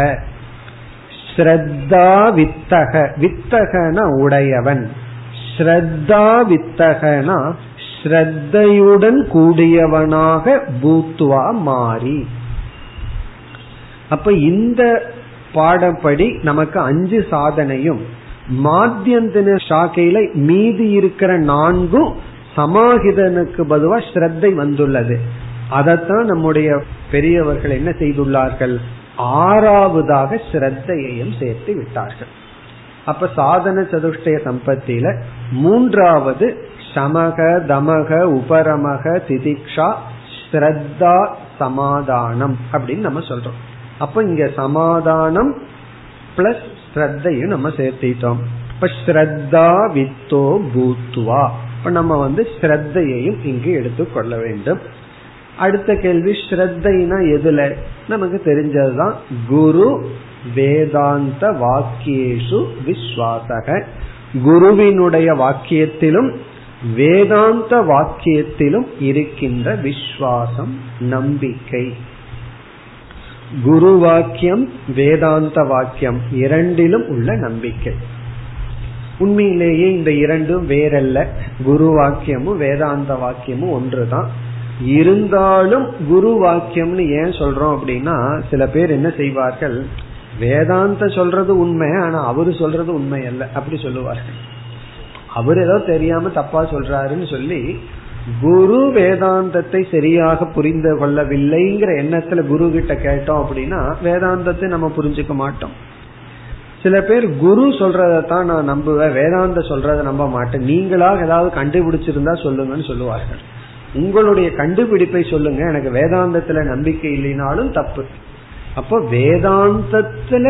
ஸ்ரத்தா வித்தக, வித்தகனா உடையவன், ஸ்ரத்தா வித்தகனா ஸ்ரத்தையுடன் கூடியவனாக பூத்துவா மாறி. அப்ப இந்த பாடப்படி நமக்கு 5 சாதனையும், மாத்யந்தின சாக்கையில மீதி இருக்கிற 4 சமாஹிதனுக்கு பதுவா ஸ்ரத்தை வந்துள்ளது. அதத்தான் நம்முடைய பெரியவர்கள் என்ன செய்துள்ளார்கள், 6வதாக ஸ்ரத்தையையும் சேர்த்து விட்டார்கள். அப்ப சாதன சதுஷ்டய சம்பத்தியில 3வது சமக, தமக, உபரமக, திதிக்ஷா, ஸ்ரத்தா, சமாதானம் அப்படின்னு நம்ம சொல்றோம். அப்ப இங்க சமாதானம் பிளஸ் ஸ்ரத்தையும் நம்ம சேர்த்திட்டோம். இப்ப ஸ்ரத்தா வித்தோ பூத்வா. அப்ப நம்ம ஸ்ரத்தையையும் இங்கு எடுத்துக்கொள்ள வேண்டும். அடுத்த கேள்வி, ஸ்ரத்தைனா எதுல? நமக்கு தெரிஞ்சதுதான், குரு வேதாந்த வாக்கியேஷு விஸ்வாசக. குருவினுடைய வாக்கியத்திலும் வேதாந்த வாக்கியத்திலும் இருக்கின்ற விஸ்வாசம், நம்பிக்கை. குரு வாக்கியம் வேதாந்த வாக்கியம் இரண்டிலும் உள்ள நம்பிக்கை. உண்மையிலேயே இந்த இரண்டும் வேறல்ல, குரு வாக்கியமும் வேதாந்த வாக்கியமும் ஒன்றுதான். இருந்தாலும் குரு வாக்கியம்னு ஏன் சொல்றோம் அப்படின்னா, சில பேர் என்ன செய்வார்கள், வேதாந்த சொல்றது உண்மை ஆனா அவரு சொல்றது உண்மை அல்ல அப்படி சொல்லுவார்கள். அவர் ஏதோ தெரியாம தப்பா சொல்றாருன்னு சொல்லி குரு வேதாந்தத்தை சரியாக புரிந்து கொள்ளவில்லைங்கிற எண்ணத்துல குரு கிட்ட கேட்டோம் அப்படின்னா வேதாந்தத்தை நம்ம புரிஞ்சுக்க மாட்டோம். சில பேர் குரு சொல்றதான் நான் நம்புவேன், வேதாந்த சொல்றத நம்ப மாட்டேன், நீங்களாக ஏதாவது கண்டுபிடிச்சிருந்தா சொல்லுங்கன்னு சொல்லுவார்கள். உங்களுடைய கண்டுபிடிப்பை சொல்லுங்க, எனக்கு வேதாந்தத்துல நம்பிக்கை இல்லைனாலும் தப்பு. அப்போ வேதாந்தத்துல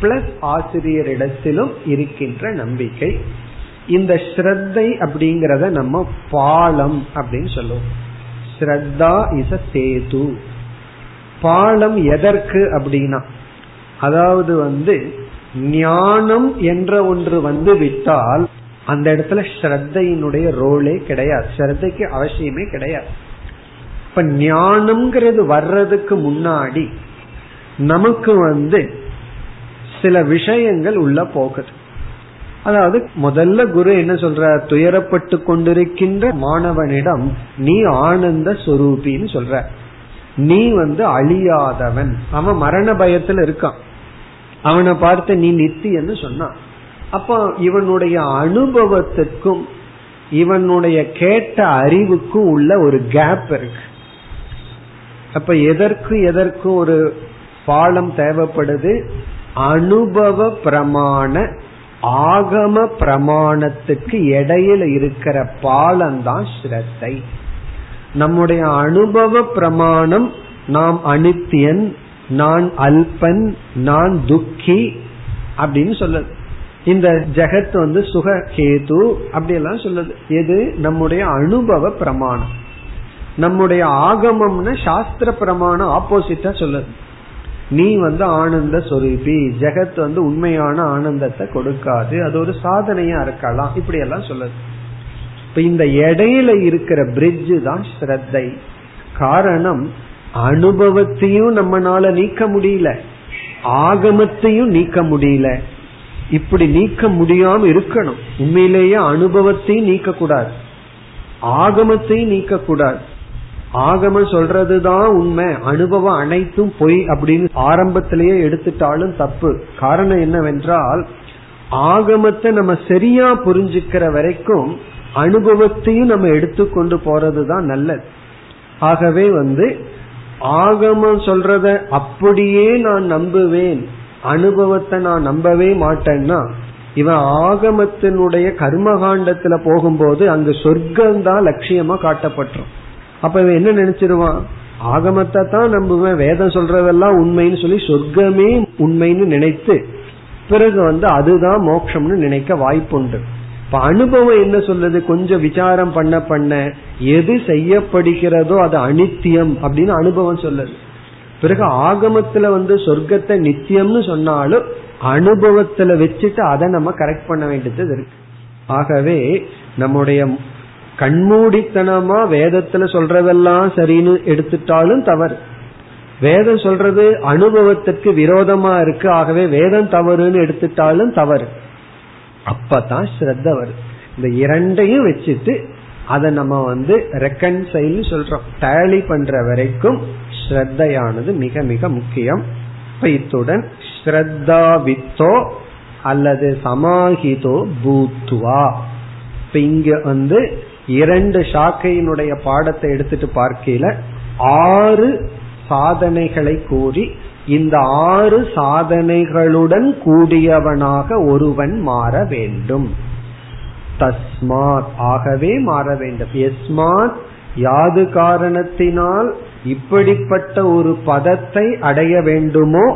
பிளஸ் ஆசிரியரிடத்திலும் இருக்கின்ற நம்பிக்கை, இந்த ஸ்ரத்தை அப்படிங்கறத நம்ம பாலம் அப்படின்னு சொல்லுவோம். ஸ்ரத்தா இஸ் அ சேது. பாலம் எதற்கு அப்படின்னா, அதாவது ஞானம் என்ற ஒன்று விட்டால் அந்த இடத்துல ஸ்ரத்தையினுடைய ரோலே கிடையாது, ஸ்ரத்தைக்கு அவசியமே கிடையாது. இப்ப ஞானம்ங்கிறது வர்றதுக்கு முன்னாடி நமக்கு சில விஷயங்கள் உள்ள போகுது. அதாவது முதல்ல குரு என்ன சொல்ற, துயரப்பட்டு கொண்டிருக்கின்ற மாணவனிடம் நீ ஆனந்த சொரூபின்னு சொல்ற, நீ அழியாதவன், அவன் மரண பயத்துல இருக்கான், அவனை பார்த்து நீ நித்தியன்னு சொன்னான். அப்ப இவனுடைய அனுபவத்துக்கும் இவனுடைய கேட்ட அறிவுக்கும் உள்ள ஒரு கேப் இருக்கு. அப்ப எதற்கு ஒரு பாலம் தேவைப்படுது? அனுபவ பிரமாண ஆகம பிரமாணத்துக்கு இடையில இருக்கிற பாலம்தான் ஸ்ரத்தை. நம்முடைய அனுபவ பிரமாணம் நாம் அனித்தியன், நான் அல்பன், நான் துக்கி அப்படின்னு சொல்லுது. இந்த ஜெகத் சுககேது அப்படியெல்லாம் சொல்லுது. எது? நம்முடைய அனுபவ பிரமாணம். நம்முடைய ஆகமம்னு சாஸ்திர பிரமாணம் ஆப்போசிட்டா சொல்லுது, நீ ஆனந்த சொரூபி, ஜெகத் உண்மையான ஆனந்தத்தை கொடுக்காது, அது ஒரு சாதனையா இருக்கலாம், இப்படி எல்லாம் சொல்லுது. இப்ப இந்த இடையில இருக்கிற பிரிட்ஜ் தான் ஸ்ரத்தை. காரணம், அனுபவத்தையும் நம்மளால நீக்க முடியல, ஆகமத்தையும் நீக்க முடியல. இப்படி நீக்க முடியாம இருக்கணும். உண்மையிலேயே அனுபவத்தையும் நீக்க கூடாது, ஆகமத்தையும் நீக்க கூடாது. ஆகம சொல்றதுதான் உண்மை, அனுபவம் அனைத்தும் பொய் அப்படின்னு ஆரம்பத்திலேயே எடுத்துட்டாலும் தப்பு. காரணம் என்னவென்றால், ஆகமத்தை நம்ம சரியா புரிஞ்சுக்கிற வரைக்கும் அனுபவத்தையும் நம்ம எடுத்துக்கொண்டு போறதுதான் நல்லது. ஆகவே ஆகமம் சொல்றத அப்படியே நான் நம்புவேன், அனுபவத்தை நான் நம்பவே மாட்டேன்னா இவன் ஆகமத்தினுடைய கர்மகாண்டத்துல போகும்போது அங்கு சொர்க்கம்தான் லட்சியமா காட்டப்பட்டோம். அப்ப இவன் என்ன நினைச்சிருவான், ஆகமத்தை தான் நம்புவேன், வேதம் சொல்றதெல்லாம் உண்மைன்னு சொல்லி சொர்க்கமே உண்மைன்னு நினைத்து பிறகு அதுதான் மோட்சம்னு நினைக்க வாய்ப்புண்டு. இப்ப அனுபவம் என்ன சொல்லுது, கொஞ்சம் விசாரம் பண்ண பண்ண எது செய்யப்படுகிறதோ அது அனித்தியம் அப்படின்னு அனுபவம் சொல்லுது. பிறகு ஆகமத்துல சொர்க்கத்தை நித்தியம்னு சொன்னாலும் அனுபவத்துல வச்சுட்டு அதை நம்ம கரெக்ட் பண்ண வேண்டியது இருக்கு. ஆகவே நம்முடைய கண்மூடித்தனமா வேதத்துல சொல்றதெல்லாம் சரின்னு எடுத்துட்டாலும் தவறு, வேதம் சொல்றது அனுபவத்துக்கு விரோதமா இருக்கு ஆகவே வேதம் தவறுன்னு எடுத்துட்டாலும் தவறு. அப்பதான் ஸ்ரத்த வருது. இந்த இரண்டையும் வச்சுட்டு அதை நம்ம ரெக்கன்சைல் சொல்றோம், டேலி பண்ற வரைக்கும் ஸ்ரத்தையானது மிக மிக முக்கியம். இத்துடன் ஸ்ரத்தா வித்தோ அல்லது சமாஹிதோ பூத்வா. இப்ப இங்க இரண்டு சாக்கையினுடைய பாடத்தை எடுத்துட்டு பார்க்கல, 6 சாதனைகளை கூறி இந்த 6 சாதனைகளுடன் கூடியவனாக ஒருவன் மாற வேண்டும். தஸ்மாத் ஆகவே மாற வேண்டும். யஸ்மாத் யாது காரணத்தினால் இப்படிப்பட்ட ஒரு பதத்தை அடைய வேண்டுமோ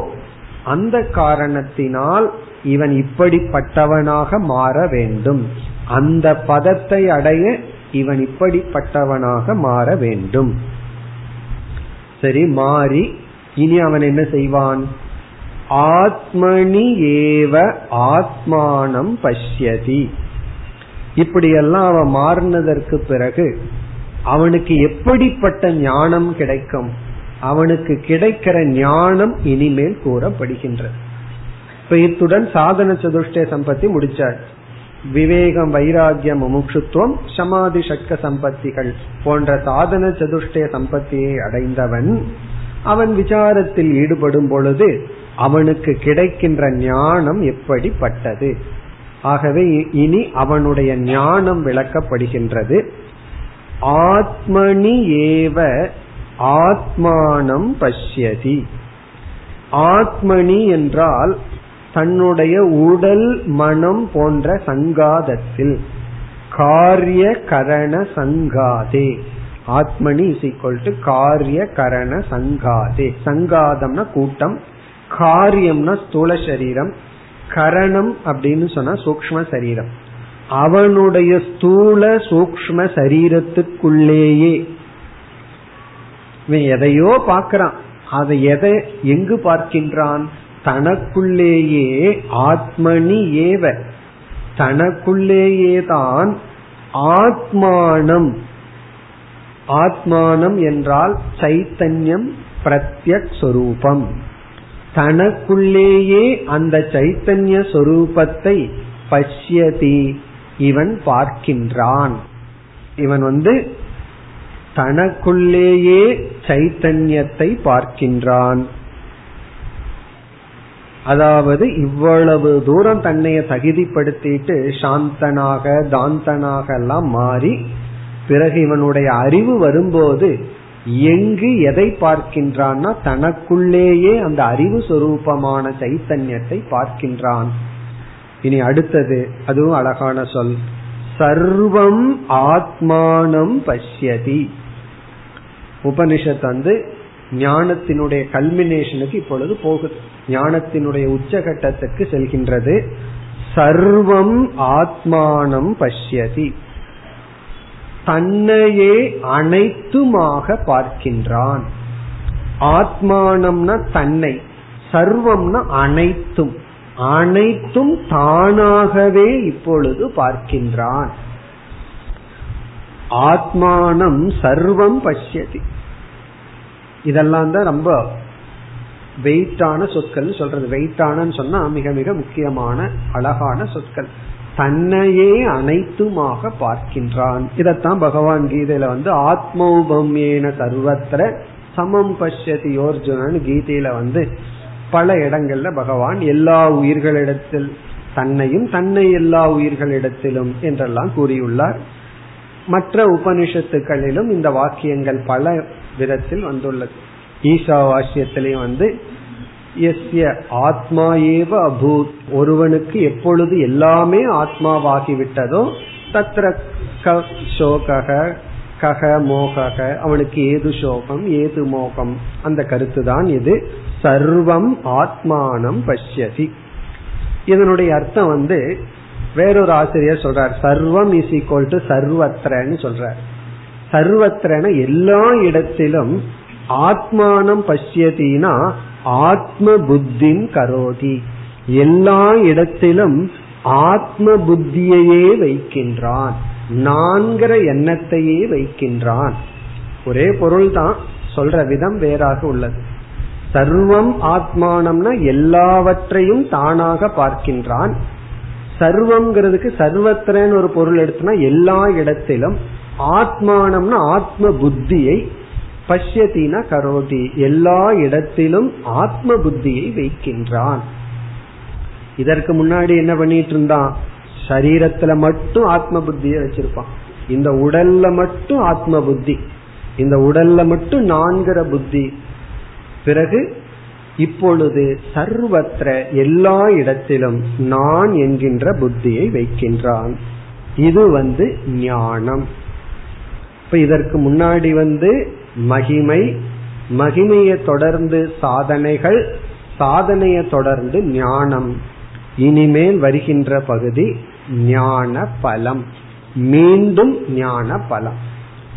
அந்த காரணத்தினால் இவன் இப்படிப்பட்டவனாக மாற வேண்டும். அந்த பதத்தை அடைய இவன் இப்படிப்பட்டவனாக மாற வேண்டும். சரி, மாறி இனி அவன் என்ன செய்வான்? ஆத்மனி ஏவ ஆத்மானம் பஷ்யதி. இப்படியெல்லாம் அவன் மாறினதற்கு பிறகு அவனுக்கு எப்படிப்பட்ட ஞானம் கிடைக்கும்? அவனுக்கு கிடைக்கிற ஞானம் இனிமேல் கூறப்படுகின்றது. இப்ப இத்துடன் சாதன சதுஷ்டய சம்பத்தி முடிச்சார். விவேகம், வைராகியம், முமுட்சுத்துவம், சமாதி ஷட்க சம்பத்திகள் போன்ற சாதன சதுஷ்டய சம்பத்தியை அடைந்தவன் அவன் விசாரத்தில் ஈடுபடும் பொழுது அவனுக்கு கிடைக்கின்ற ஞானம் எப்படிப்பட்டது? ஆகவே இனி அவனுடைய ஞானம் விளக்கப்படுகின்றது. ஆத்மனி ஏவ ஆத்மானம் பஷ்யதி. ஆத்மனி என்றால் தன்னுடைய உடல், மனம் போன்ற சங்காதத்தில், காரிய கரண சங்காதே. ஆத்மனி இஸ் ஈக்வல் டு காரிய கரண சங்காதே. சங்காதம்னா கூட்டம், காரியம்னா ஸ்தூல சரீரம், கரணம் அப்படின்னு சொன்னா சூக்ஷ்ம சரீரம். அவனுடைய ஸ்தூல சூக்ஷ்ம சரீரத்துக்குள்ளேயே இவன் எதையோ பார்க்கிறான். அதை எதை எங்கு பார்க்கின்றான்? தனக்குள்ளேயே. ஆத்மனி ஏவ, தனக்குள்ளேயே தான். ஆத்மானம், ஆத்மானம் என்றால் சைத்தன்யம், பிரத்யக் சொரூபம். தனக்குள்ளேயே அந்த சைத்தன்ய சொரூபத்தை பஷ்யதி இவன் பார்க்கின்றான். இவன் தனக்குள்ளேயே சைத்தன்யத்தை பார்க்கின்றான். அதாவது இவ்வளவு தூரம் தன்னைய தகுதிப்படுத்திட்டு சாந்தனாக தாந்தனாக எல்லாம் மாறி பிறகு இவனுடைய அறிவு வரும்போது எங்கு எதை பார்க்கின்றான்னா தனக்குள்ளேயே அந்த அறிவு சொரூபமான சைத்தன்யத்தை பார்க்கின்றான். இனி அடுத்தது அதுவும் அழகான சொல், சர்வம் ஆத்மானம் பஷ்யதி. உபனிஷத் ஞானத்தினுடைய கல்மினேஷனுக்கு இப்பொழுது போகுது, ஞானத்தினுடைய உச்சகட்டத்துக்கு செல்கின்றது. சர்வம் ஆத்மானம் பஷ்யதி, தன்னையே அனைத்துமாக பார்க்கின்றான். ஆத்மானம்னா தன்னை, சர்வம்னா அனைத்தும், அனைத்தும் தானாகவே இப்பொழுது பார்க்கின்றான். ஆத்மானம் சர்வம் பஷ்யதி. இதெல்லாம் தான் ரொம்ப வெயிட்டான சொற்கள் சொல்றது. வெயிட்டானு சொன்னா மிக மிக முக்கியமான அழகான சொற்கள். தன்னையே அனைத்துமாக பார்க்கின்றான். இதத்தான் பகவான் கீதையில ஆத்மௌபம்யேன சர்வத்ர சமம் பஷ்யதி யோர்ஜுனன்னு கீதையில பல இடங்கள்ல பகவான் எல்லா உயிர்களிடத்தில் தன்னையும் தன்னை எல்லா உயிர்களிடத்திலும் என்றெல்லாம் கூறியுள்ளார். மற்ற உபனிஷத்துக்களிலும் இந்த வாக்கியங்கள் பல விதத்தில் வந்துள்ளது. ஈசா வாக்கியத்திலையும் எஸ்ய ஆத்மா ஏவ அபூத், ஒருவனுக்கு எப்பொழுது எல்லாமே ஆத்மாவாகிவிட்டதோ தத்ர சோகக கக மோகக, அவனுக்கு ஏது சோகம் ஏது மோகம், அந்த கருத்துதான் இது. சர்வம் ஆத்மானம் பஷ்யதி. இதனுடைய அர்த்தம் வேறொரு ஆசிரியர் சொல்றார், சர்வம் இஸ் ஈக்வல் டு சர்வத்ரன்னு சொல்றார். சர்வத்ரன எல்லா இடத்திலும். ஆத்மானம் பஷ்யதினா ஆத்ம புத்தி கரோதி, எல்லா இடத்திலும் ஆத்ம புத்தியையே வைக்கின்றான், நான்கிற எண்ணத்தையே வைக்கின்றான். ஒரே பொருள் தான், சொல்ற விதம் வேறாக உள்ளது. சர்வம் ஆத்மானம்னா எல்லாவற்றையும் தானாக பார்க்கின்றான். சர்வம்ங்கிறதுக்கு சர்வத்திரன்னு ஒரு பொருள் எடுத்துனா எல்லா இடத்திலும். ஆத்மானம்னா ஆத்ம புத்தியை, பஷ்யதினா கரோதி, எல்லா இடத்திலும் ஆத்ம புத்தியை வைக்கின்றான். இதற்கு முன்னாடி என்ன பண்ணிட்டு இருந்தான்? சரீரத்துல மட்டும் ஆத்ம புத்தியை வச்சிருப்பான். இந்த உடல்ல மட்டும் ஆத்ம புத்தி, இந்த உடல்ல மட்டும் நான்கிற புத்தி. பிறகு இப்பொழுது சர்வத்திர எல்லா இடத்திலும் நான் என்கின்ற புத்தியை வைக்கின்றான். இது ஞானம். இப்ப இதற்கு முன்னாடி மகிமை, மகிமையை தொடர்ந்து சாதனைகள், சாதனையை தொடர்ந்து ஞானம். இனிமேல் வருகின்ற பகுதி ஞான பலம், மீண்டும் ஞான பலம்.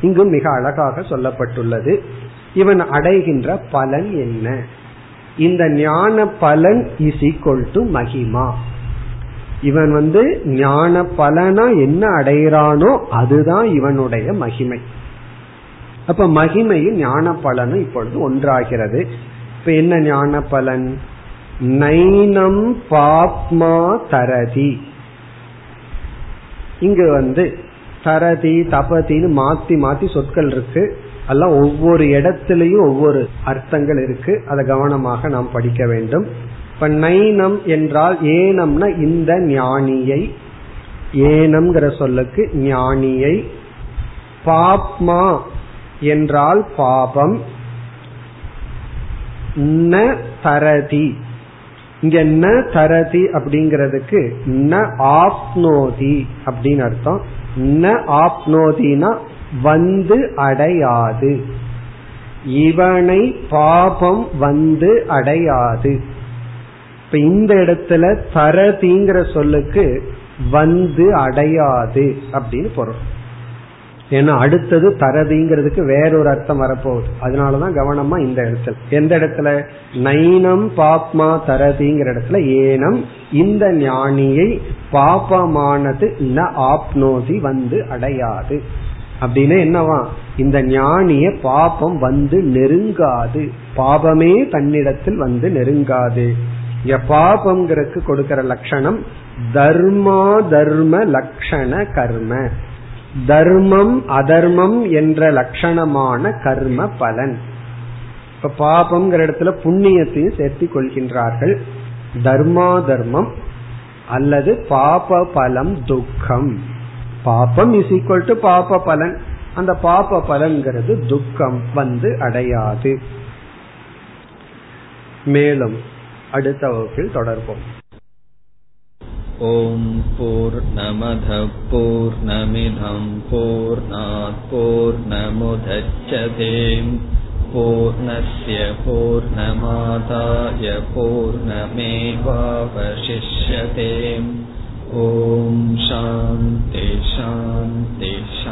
இங்கு மிக அழகாக சொல்லப்பட்டுள்ளது. இவன் அடைகின்ற பலன் என்ன? இந்த ஞான பலன் இஸ் ஈக்வல் டு மகிமா. இவன் ஞான பலனா என்ன அடைகிறானோ அதுதான் இவனுடைய மகிமை. அப்ப மகிமையும் ஞான பலனும் இப்பொழுது ஒன்றாகிறது. இப்ப என்ன ஞான பலன்? நைனம் பாப்மா தரதி. இங்கு தரதி தபதின்னு மாத்தி மாத்தி சொற்கள் இருக்கு. எல்லாம் ஒவ்வொரு இடத்திலையும் ஒவ்வொரு அர்த்தங்கள் இருக்கு. அதை கவனமாக நாம் படிக்க வேண்டும். இப்ப நைனம் என்றால் ஏனம்னா இந்த ஞானியை, ஏனம்ங்கிற சொல்லுக்கு ஞானியை. பாப்மா என்றால் பாபம். ந தரதி, இங்க ந தரதி அப்படிங்கிறதுக்கு ந ஆப்னோதி அப்படின்னு அர்த்தம். ந ஆப்னோதினா அடையாது, இவனை பாபம் அடையாது. இப்ப இந்த இடத்துல தரதிங்கிற சொல்லுக்கு அடையாது அப்படின்னு பொருள். ஏன்னா அடுத்தது தரதிங்கிறதுக்கு வேறொரு அர்த்தம் வரப்போகுது. அதனாலதான் கவனமா இந்த இடத்துல, எந்த இடத்துல நைனம் பாப்மா தரதிங்கிற இடத்துல ஏனம் இந்த ஞானியை பாபமானது ந ஆப்னோதி அடையாது அப்படின்னு. என்னவா இந்த ஞானிய பாபம் நெருங்காது, பாபமே தன்னிடத்தில் நெருங்காது. பாபம்ங்கிறதுக்கு கொடுக்கிற லட்சணம் தர்மா தர்ம லட்சண கர்ம. தர்மம் அதர்மம் என்ற லட்சணமான கர்ம பலன். இப்ப பாபம்ங்கிற இடத்துல புண்ணியத்தையும் சேர்த்து கொள்கின்றார்கள். தர்மா தர்மம் அல்லது பாப பலம் துக்கம். பாபம் இஸ் ஈக்வல் டு பாப பலன். அந்த பாப பலன்கிறது துக்கம் அடையாது. மேலும் அடுத்த வகுப்பில் தொடர்போம். ஓம் பூர்ணமத பூர்ணமிதம் பூர்ணாத் பூர்ணமுதச்யதே பூர்ணஸ்ய பூர்ணமாதாய பூர்ணமேவாவசிஷ்யதே. ஓம் சாந்தி சாந்தி.